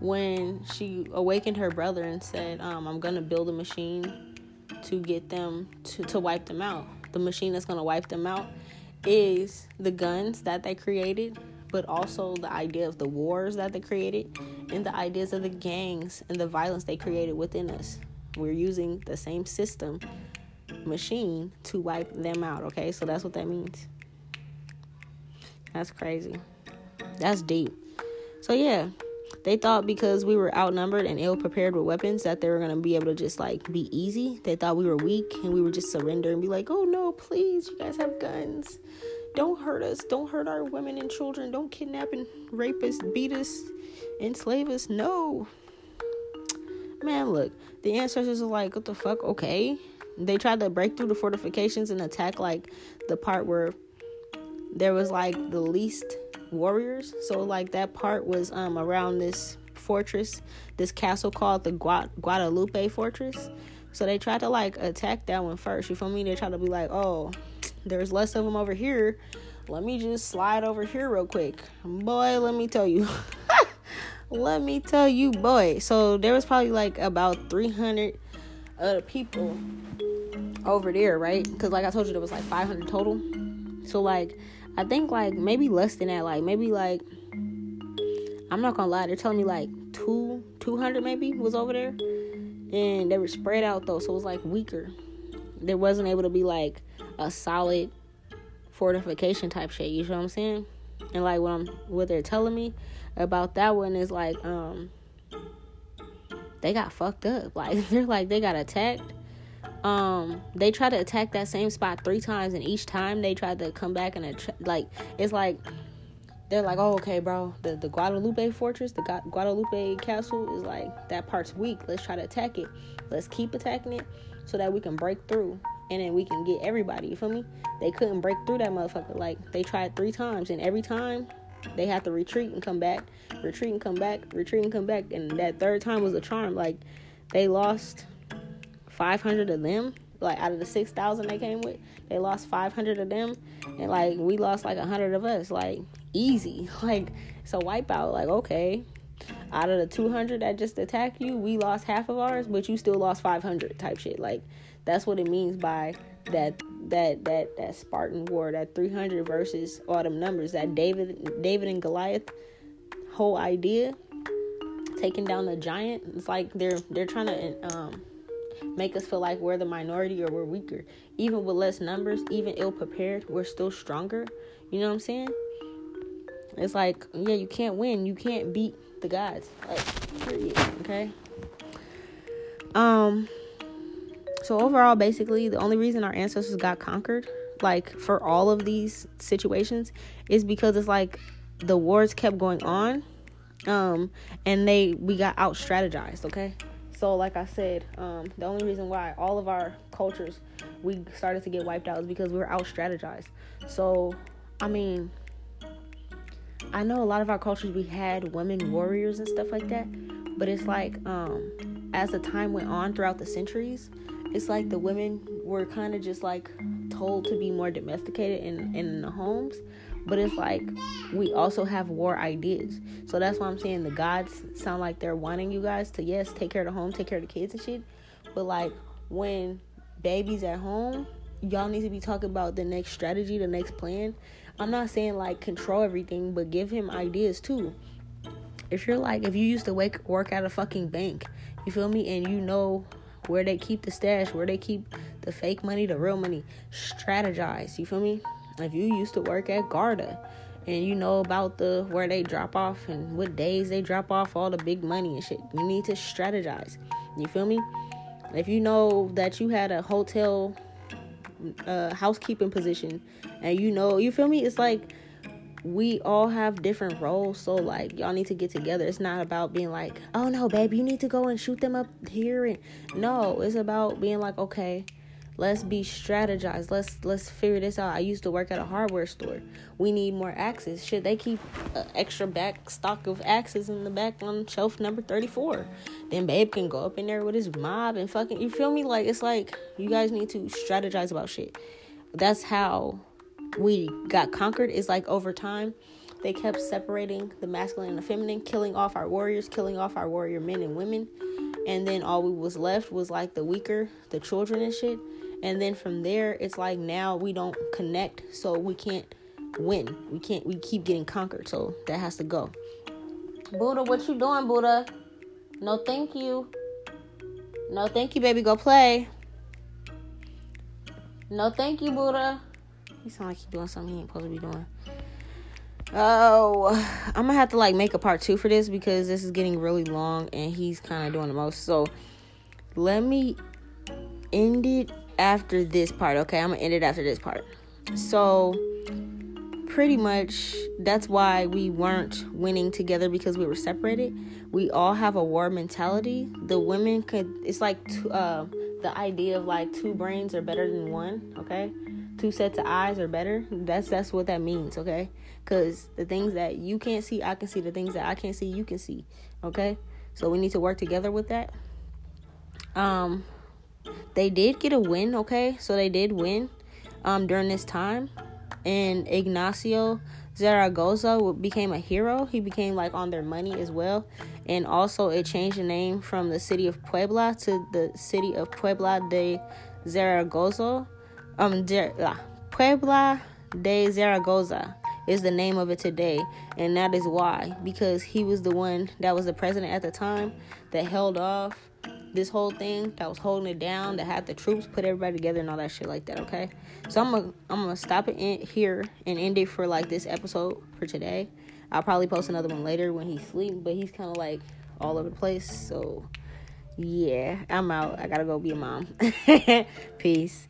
when she awakened her brother and said, um, I'm going to build a machine to get them, to, to wipe them out. The machine that's going to wipe them out is the guns that they created, but also the idea of the wars that they created and the ideas of the gangs and the violence they created within us. We're using the same system, machine, to wipe them out, okay? So that's what that means. That's crazy. That's deep. So, yeah. They thought because we were outnumbered and ill-prepared with weapons that they were going to be able to just, like, be easy. They thought we were weak and we would just surrender and be like, oh, no, please, you guys have guns. Don't hurt us. Don't hurt our women and children. Don't kidnap and rape us, beat us, enslave us. No. Man, look, the ancestors are like, what the fuck? Okay. They tried to break through the fortifications and attack, like, the part where there was, like, the least warriors. So, like, that part was um around this fortress, this castle called the Gua- Guadalupe Fortress. So they tried to, like, attack that one first, you feel me? They tried to be like, oh, there's less of them over here, let me just slide over here real quick. Boy, let me tell you. let me tell you boy so there was probably, like, about three hundred other people over there, right? Because, like I told you, there was like five hundred total. So, like, I think, like, maybe less than that, like, maybe, like, I'm not gonna lie, they're telling me, like, two, two hundred maybe was over there, and they were spread out though, so it was like weaker. There wasn't able to be like a solid fortification type shit, you know what I'm saying? And like what I'm what they're telling me about that one is like um they got fucked up. Like they're like they got attacked. Um, they tried to attack that same spot three times, and each time they tried to come back and attra- like it's like they're like, oh, okay, bro, the the Guadalupe Fortress, the Gu- Guadalupe Castle is like that part's weak. Let's try to attack it. Let's keep attacking it so that we can break through, and then we can get everybody. You feel me? They couldn't break through that motherfucker. Like they tried three times, and every time they had to retreat and come back, retreat and come back, retreat and come back, and that third time was a charm. Like they lost five hundred of them, like out of the six thousand they came with, they lost five hundred of them, and like we lost like one hundred of us, like easy. Like it's a wipeout. Like okay, out of the two hundred that just attacked you, we lost half of ours, but you still lost five hundred type shit. Like that's what it means by that that that that Spartan war, that three hundred versus all them numbers, that David David and Goliath whole idea, taking down the giant. It's like they're they're trying to um make us feel like we're the minority or we're weaker. Even with less numbers, even ill-prepared, we're still stronger. You know what I'm saying? It's like, yeah, you can't win. You can't beat the gods. Like, period. Okay? Um, so overall, basically, the only reason our ancestors got conquered, like, for all of these situations, is because it's like the wars kept going on, um, and they we got out-strategized, okay? So, like I said, um, the only reason why all of our cultures, we started to get wiped out is because we were out-strategized. So, I mean, I know a lot of our cultures, we had women warriors and stuff like that. But it's like, um, as the time went on throughout the centuries, it's like the women were kind of just, like, told to be more domesticated in, in the homes. But it's like, we also have war ideas. So that's why I'm saying the gods sound like they're wanting you guys to, yes, take care of the home, take care of the kids and shit. But like, when babies at home, y'all need to be talking about the next strategy, the next plan. I'm not saying like control everything, but give him ideas too. If you're like, if you used to wake, work at a fucking bank, you feel me? And you know where they keep the stash, where they keep the fake money, the real money. Strategize, you feel me? If you used to work at Garda and you know about the where they drop off and what days they drop off all the big money and shit, you need to strategize. You feel me? If you know that you had a hotel uh, housekeeping position and you know, you feel me? It's like we all have different roles, so like y'all need to get together. It's not about being like, oh no, babe, you need to go and shoot them up here. And no, it's about being like, okay, let's be strategized. Let's let's figure this out. I used to work at a hardware store. We need more axes. Shit, they keep an extra back stock of axes in the back on shelf number thirty-four. Then babe can go up in there with his mob and fucking, you feel me? Like, it's like, you guys need to strategize about shit. That's how we got conquered. It's like, over time, they kept separating the masculine and the feminine, killing off our warriors, killing off our warrior men and women. And then all we was left was, like, the weaker, the children and shit. And then from there, it's like now we don't connect, so we can't win. We can't, we keep getting conquered, so that has to go. Buddha, what you doing, Buddha? No, thank you. No, thank you, baby. Go play. No, thank you, Buddha. You sound like you're doing something you ain't supposed to be doing. Oh, I'm gonna have to, like, make a part two for this because this is getting really long and he's kind of doing the most. So let me end it after this part, okay? I'm gonna end it after this part. So pretty much that's why we weren't winning together, because we were separated. We all have a war mentality. The women could, it's like t- uh, the idea of like two brains are better than one, okay? Two sets of eyes are better. That's that's what that means, okay? Because the things that you can't see, I can see. The things that I can't see, you can see, okay? So we need to work together with that. Um. They did get a win, okay? So they did win um, during this time. And Ignacio Zaragoza became a hero. He became, like, on their money as well. And also it changed the name from the city of Puebla to the city of Puebla de Zaragoza. Um, de, uh, Puebla de Zaragoza. is the name of it today. And that is why, because he was the one that was the president at the time that held off this whole thing, that was holding it down, that had the troops, put everybody together and all that shit like that, okay? So I'm gonna I'm gonna stop it here and end it for, like, this episode for today. I'll probably post another one later when he's sleeping, but he's kind of, like, all over the place. So, yeah, I'm out. I gotta go be a mom. Peace.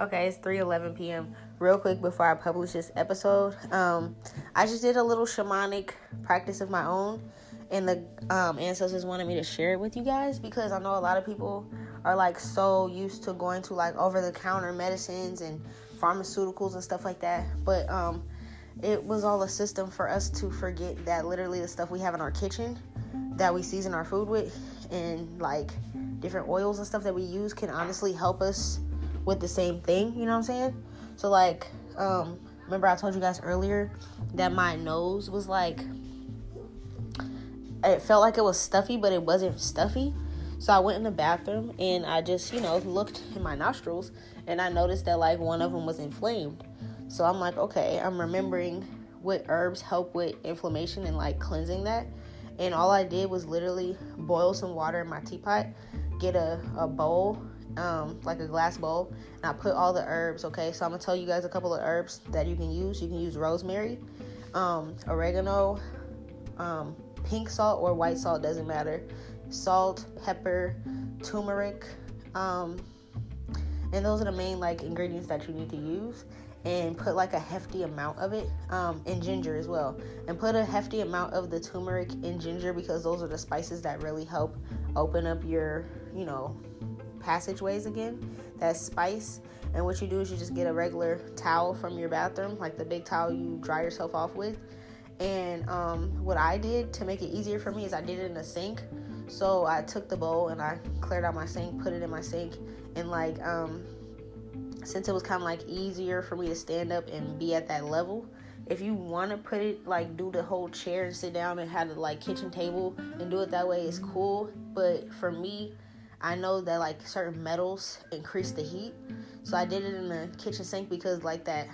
Okay, it's three eleven p.m. Real quick before I publish this episode, um, I just did a little shamanic practice of my own, and the um, ancestors wanted me to share it with you guys because I know a lot of people are, like, so used to going to, like, over-the-counter medicines and pharmaceuticals and stuff like that, but um, it was all a system for us to forget that literally the stuff we have in our kitchen that we season our food with and, like, different oils and stuff that we use can honestly help us with the same thing, you know what I'm saying? So, like, um, remember I told you guys earlier that my nose was, like, it felt like it was stuffy, but it wasn't stuffy. So I went in the bathroom, and I just, you know, looked in my nostrils, and I noticed that, like, one of them was inflamed. So I'm like, okay, I'm remembering what herbs help with inflammation and, like, cleansing that. And all I did was literally boil some water in my teapot, get a, a bowl, um like a glass bowl, and I put all the herbs. Okay, so I'm gonna tell you guys a couple of herbs that you can use. You can use rosemary, um oregano, um pink salt or white salt, doesn't matter, salt, pepper, turmeric, um and those are the main, like, ingredients that you need to use, and put, like, a hefty amount of it, um and ginger as well, and put a hefty amount of the turmeric and ginger, because those are the spices that really help open up your, you know, passageways again, that spice. And what you do is you just get a regular towel from your bathroom, like the big towel you dry yourself off with, and um what I did to make it easier for me is I did it in the sink. So I took the bowl and I cleared out my sink, put it in my sink, and, like, um since it was kind of, like, easier for me to stand up and be at that level. If you want to put it, like, do the whole chair and sit down and have the, like, kitchen table and do it that way, it's cool, but for me, I know that, like, certain metals increase the heat, so I did it in the kitchen sink because, like, that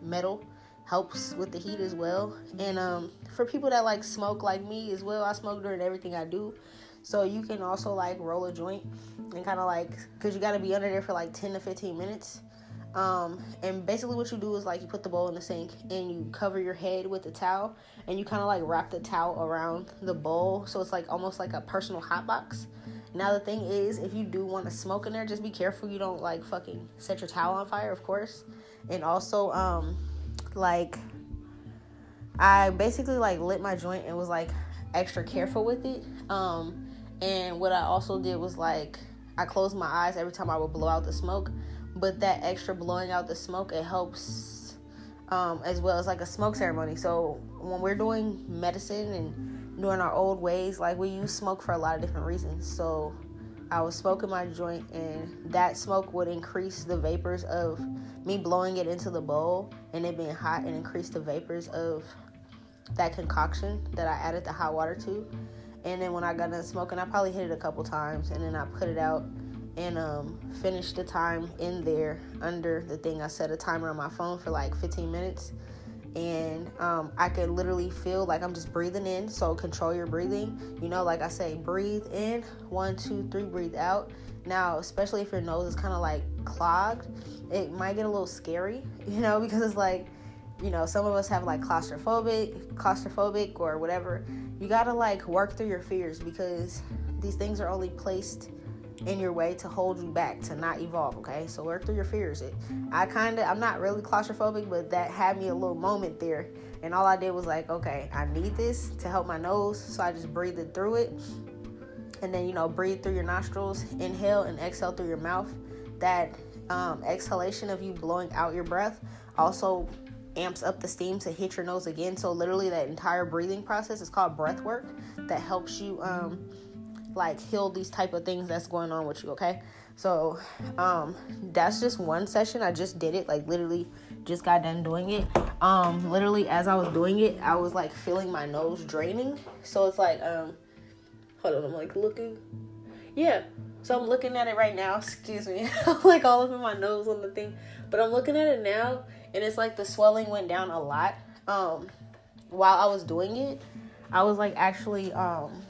metal helps with the heat as well. And um, for people that, like, smoke like me as well, I smoke during everything I do, so you can also, like, roll a joint and kind of, like, because you got to be under there for, like, ten to fifteen minutes. Um, and basically what you do is, like, you put the bowl in the sink and you cover your head with the towel, and you kind of, like, wrap the towel around the bowl, so it's, like, almost like a personal hot box. Now, the thing is, if you do want to smoke in there, just be careful you don't, like, fucking set your towel on fire, of course. And also, um, like, I basically, like, lit my joint and was, like, extra careful with it. Um, and what I also did was, like, I closed my eyes every time I would blow out the smoke. But that extra blowing out the smoke, it helps um, as well as, like, a smoke ceremony. So when we're doing medicine and doing our old ways, like, we use smoke for a lot of different reasons. So I was smoking my joint, and that smoke would increase the vapors of me blowing it into the bowl and it being hot, and increase the vapors of that concoction that I added the hot water to. And then when I got done smoking, I probably hit it a couple times, and then I put it out and um, finished the time in there under the thing. I set a timer on my phone for, like, fifteen minutes. And um, I could literally feel like I'm just breathing in. So control your breathing. You know, like I say, breathe in. One, two, three, breathe out. Now, especially if your nose is kind of, like, clogged, it might get a little scary, you know, because it's like, you know, some of us have, like, claustrophobic, claustrophobic or whatever. You got to, like, work through your fears, because these things are only placed in your way to hold you back, to not evolve, okay? So work through your fears. It, I kind of, I'm not really claustrophobic, but that had me a little moment there. And all I did was, like, okay, I need this to help my nose. So I just breathed through it. And then, you know, breathe through your nostrils, inhale and exhale through your mouth. That um, exhalation of you blowing out your breath also amps up the steam to hit your nose again. So literally that entire breathing process is called breath work, that helps you um like heal these type of things that's going on with you, okay? So um that's just one session. I just did it, like literally just got done doing it. Um literally as I was doing it, I was like feeling my nose draining. So it's like um hold on, I'm like looking. Yeah. So I'm looking at it right now, excuse me. I'm like all up in my nose on the thing. But I'm looking at it now and it's like the swelling went down a lot. Um while I was doing it, I was like actually um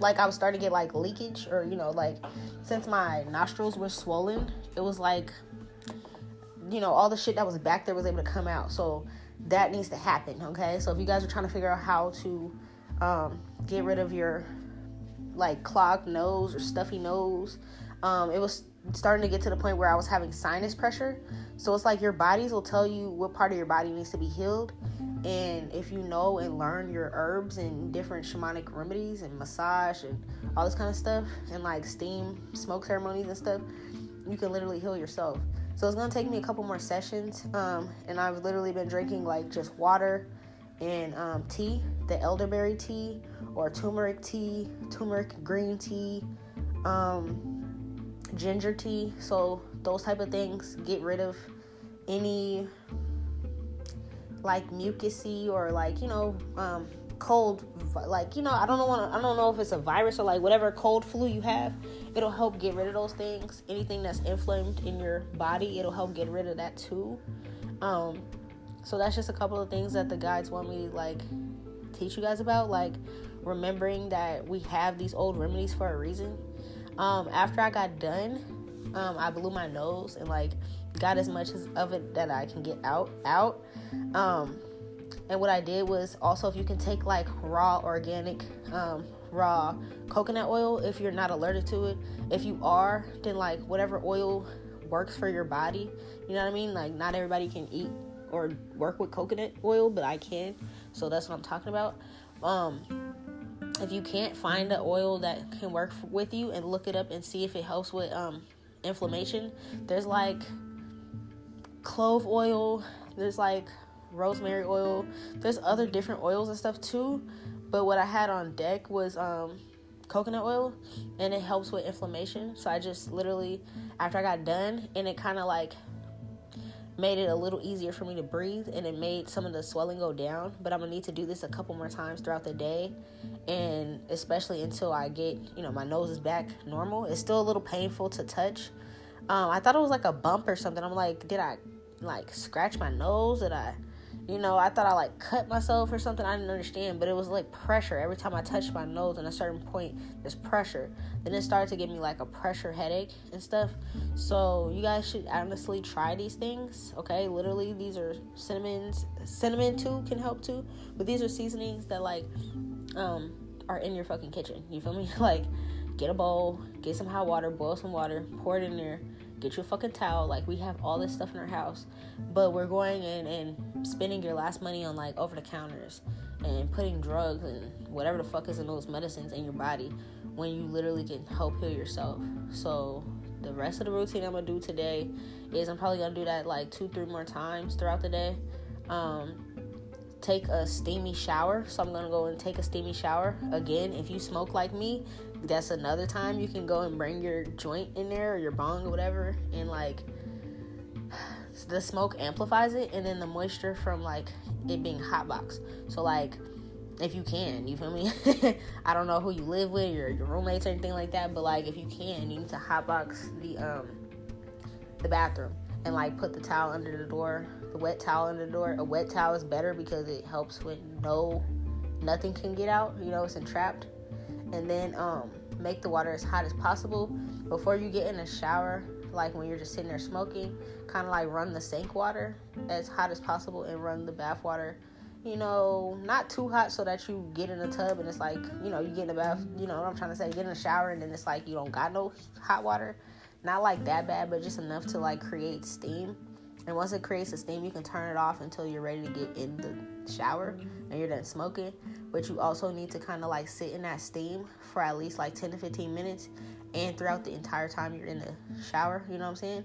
like I was starting to get like leakage, or you know, like since my nostrils were swollen, it was like, you know, all the shit that was back there was able to come out. So that needs to happen, okay? So if you guys are trying to figure out how to um get rid of your like clogged nose or stuffy nose, um it was starting to get to the point where I was having sinus pressure. So it's like your bodies will tell you what part of your body needs to be healed. And if you know and learn your herbs and different shamanic remedies and massage and all this kind of stuff, and like steam smoke ceremonies and stuff, you can literally heal yourself. So it's gonna take me a couple more sessions. Um, and I've literally been drinking like just water and um, tea, the elderberry tea or turmeric tea, turmeric green tea, um, ginger tea. So those type of things get rid of any like mucusy or like, you know, um cold, like, you know, I don't know I don't know if it's a virus or like whatever cold flu you have. It'll help get rid of those things. Anything that's inflamed in your body, it'll help get rid of that too. Um so that's just a couple of things that the guides want me to like teach you guys about, like remembering that we have these old remedies for a reason. Um after I got done, um I blew my nose and like got as much of it that I can get out out um and what I did was also, if you can take like raw organic um raw coconut oil if you're not allergic to it. If you are, then like whatever oil works for your body, you know what I mean? Like not everybody can eat or work with coconut oil, but I can, so that's what I'm talking about. um if you can't, find the oil that can work f- with you and look it up and see if it helps with um inflammation. There's like clove oil, there's like rosemary oil, there's other different oils and stuff too, but what I had on deck was um coconut oil, and it helps with inflammation. So I just literally, after I got done, and it kind of like made it a little easier for me to breathe, and it made some of the swelling go down. But I'm gonna need to do this a couple more times throughout the day, and especially until I get, you know, my nose is back normal. It's still a little painful to touch. um I thought it was like a bump or something. I'm like, did I like scratch my nose? Did I, you know, I thought I like cut myself or something. I didn't understand, but it was like pressure. Every time I touched my nose at a certain point, there's pressure. Then it started to give me like a pressure headache and stuff. So you guys should honestly try these things, okay? Literally, these are cinnamons. Cinnamon too can help too, but these are seasonings that like um are in your fucking kitchen, you feel me? Like, get a bowl, get some hot water, boil some water, pour it in there, get your fucking towel. Like, we have all this stuff in our house, but we're going in and spending your last money on like over the counters and putting drugs and whatever the fuck is in those medicines in your body when you literally can help heal yourself. So the rest of the routine I'm gonna do today is I'm probably gonna do that like two, three more times throughout the day. Um, take a steamy shower. So I'm gonna go and take a steamy shower again. If you smoke like me, that's another time you can go and bring your joint in there or your bong or whatever, and like the smoke amplifies it, and then the moisture from like it being hot box. So like, if you can, you feel me? I don't know who you live with, your your roommates or anything like that, but like if you can, you need to hot box the um the bathroom and like put the towel under the door, the wet towel under the door. A wet towel is better because it helps with no nothing can get out, you know, it's entrapped. And then um make the water as hot as possible before you get in the shower. Like when you're just sitting there smoking, kind of like run the sink water as hot as possible and run the bath water, you know, not too hot so that you get in the tub and it's like, you know, you get in the bath, you know what I'm trying to say, get in the shower and then it's like you don't got no hot water. Not like that bad, but just enough to like create steam. And once it creates the steam, you can turn it off until you're ready to get in the shower and you're done smoking. But you also need to kind of like sit in that steam for at least like ten to fifteen minutes and throughout the entire time you're in the shower, you know what I'm saying?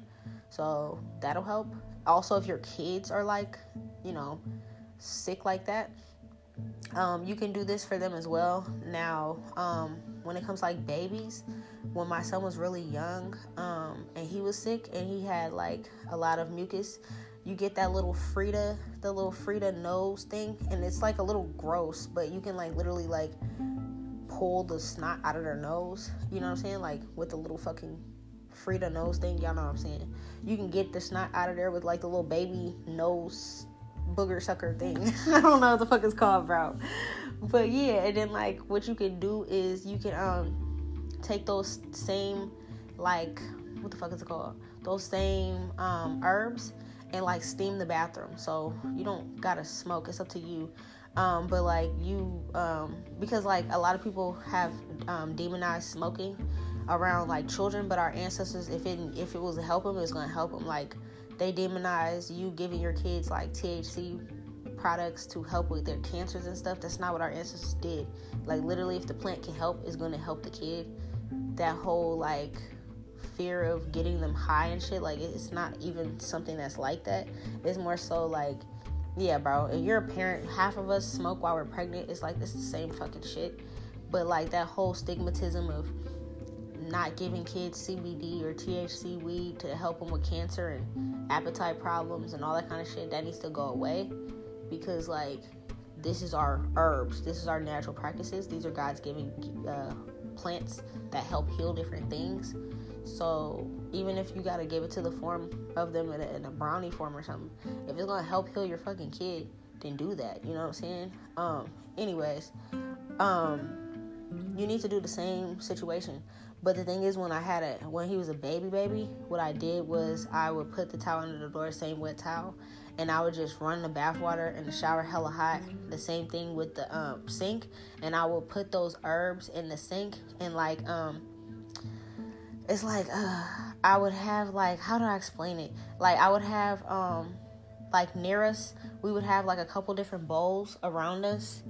So that'll help. Also, if your kids are like, you know, sick like that, Um, you can do this for them as well. Now, um, when it comes to, like, babies, when my son was really young, um, and he was sick and he had, like, a lot of mucus, you get that little Frida, the little Frida nose thing, and it's, like, a little gross, but you can, like, literally, like, pull the snot out of their nose, you know what I'm saying, like, with the little fucking Frida nose thing, y'all know what I'm saying, you can get the snot out of there with, like, the little baby nose booger sucker thing. I don't know what the fuck it's called, bro, but yeah. And then, like, what you can do is you can um take those same, like, what the fuck is it called, those same um herbs, and, like, steam the bathroom. So you don't gotta smoke, it's up to you. Um, but, like, you, um, because, like, a lot of people have, um, demonized smoking around, like, children, but our ancestors, if it, if it was to help them, it was going to help them. Like, they demonize you giving your kids, like, T H C products to help with their cancers and stuff. That's not what our ancestors did. Like, literally, if the plant can help, it's going to help the kid. That whole, like, fear of getting them high and shit, like, it's not even something that's like that. It's more so, like, yeah, bro, if you're a parent, half of us smoke while we're pregnant. It's like, it's the same fucking shit. But, like, that whole stigmatism of not giving kids C B D or T H C weed to help them with cancer and appetite problems and all that kind of shit, that needs to go away. Because, like, this is our herbs. This is our natural practices. These are God's given uh, plants that help heal different things. So even if you got to give it to the form of them in a, in a brownie form or something, if it's going to help heal your fucking kid, then do that. You know what I'm saying? Um, anyways, um, you need to do the same situation. But the thing is, when I had a, when he was a baby baby, what I did was I would put the towel under the door, same wet towel, and I would just run the bath water and the shower hella hot. The same thing with the um, sink. And I would put those herbs in the sink and, like, um, it's like, uh, I would have, like, how do I explain it? Like, I would have, um, like, near us, we would have, like, a couple different bowls around us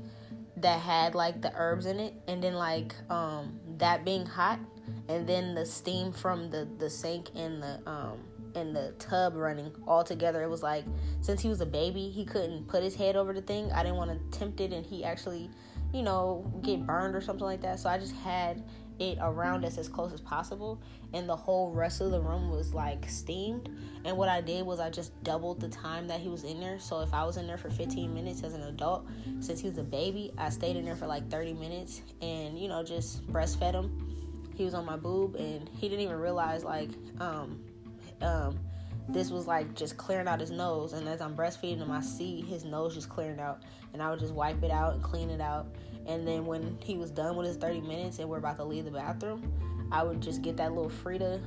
that had, like, the herbs in it. And then, like, um, that being hot, and then the steam from the, the sink and the, um, and the tub running all together. It was like, since he was a baby, he couldn't put his head over the thing. I didn't want to tempt it and he actually, you know, get burned or something like that. So I just had it around us as close as possible, and the whole rest of the room was, like, steamed. And what I did was I just doubled the time that he was in there. So if I was in there for fifteen minutes as an adult, since he was a baby, I stayed in there for, like, thirty minutes and, you know, just breastfed him. He was on my boob and he didn't even realize, like, um um this was, like, just clearing out his nose. And as I'm breastfeeding him, I see his nose just clearing out, and I would just wipe it out and clean it out. And then when he was done with his thirty minutes and we're about to leave the bathroom, I would just get that little Frida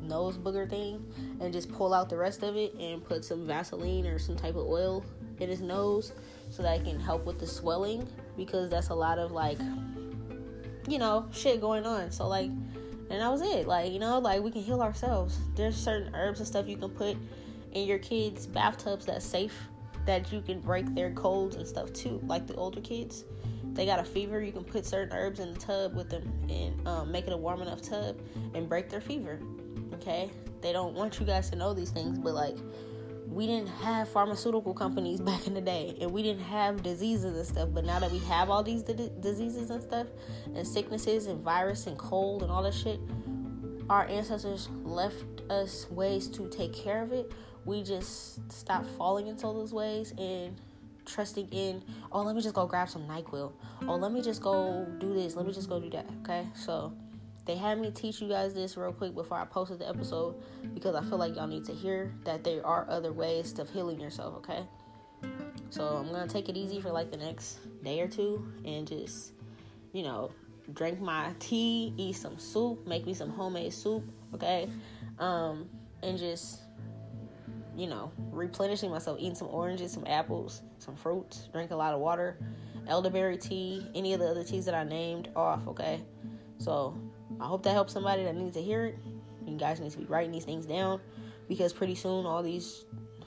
nose booger thing and just pull out the rest of it and put some Vaseline or some type of oil in his nose so that it can help with the swelling, because that's a lot of, like, you know, shit going on. So, like, and that was it. Like, you know, like, we can heal ourselves. There's certain herbs and stuff you can put in your kids' bathtubs that's safe, that you can break their colds and stuff too. Like, the older kids, they got a fever, you can put certain herbs in the tub with them and um, make it a warm enough tub and break their fever. Okay? They don't want you guys to know these things, but, like, we didn't have pharmaceutical companies back in the day, and we didn't have diseases and stuff. But now that we have all these di- diseases and stuff, and sicknesses and virus and cold and all that shit, our ancestors left us ways to take care of it. We just stopped falling into those ways and trusting in, oh, let me just go grab some NyQuil. Oh, let me just go do this. Let me just go do that. Okay? So they had me teach you guys this real quick before I posted the episode, because I feel like y'all need to hear that there are other ways of healing yourself, okay? So I'm going to take it easy for, like, the next day or two and just, you know, drink my tea, eat some soup, make me some homemade soup, okay? Um, and just, you know, replenishing myself, eating some oranges, some apples, some fruits, drink a lot of water, elderberry tea, any of the other teas that I named off, okay? So I hope that helps somebody that needs to hear it. You guys need to be writing these things down, because pretty soon all these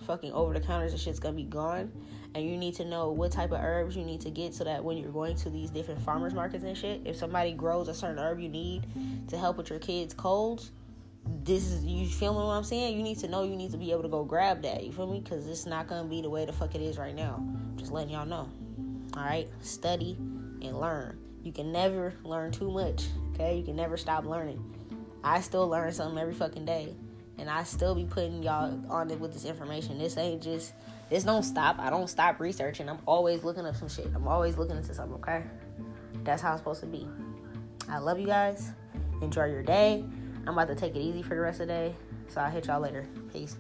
fucking over-the-counters and shit's gonna be gone, and you need to know what type of herbs you need to get, so that when you're going to these different farmers markets and shit, if somebody grows a certain herb you need to help with your kids' colds, this is, you feeling what I'm saying? You need to know, you need to be able to go grab that, you feel me? Because it's not gonna be the way the fuck it is right now. Just letting y'all know. All right, study and learn. You can never learn too much, okay? You can never stop learning. I still learn something every fucking day, and I still be putting y'all on it with this information. This ain't just, this don't stop. I don't stop researching. I'm always looking up some shit. I'm always looking into something, okay? That's how it's supposed to be. I love you guys. Enjoy your day. I'm about to take it easy for the rest of the day, so I'll hit y'all later. Peace.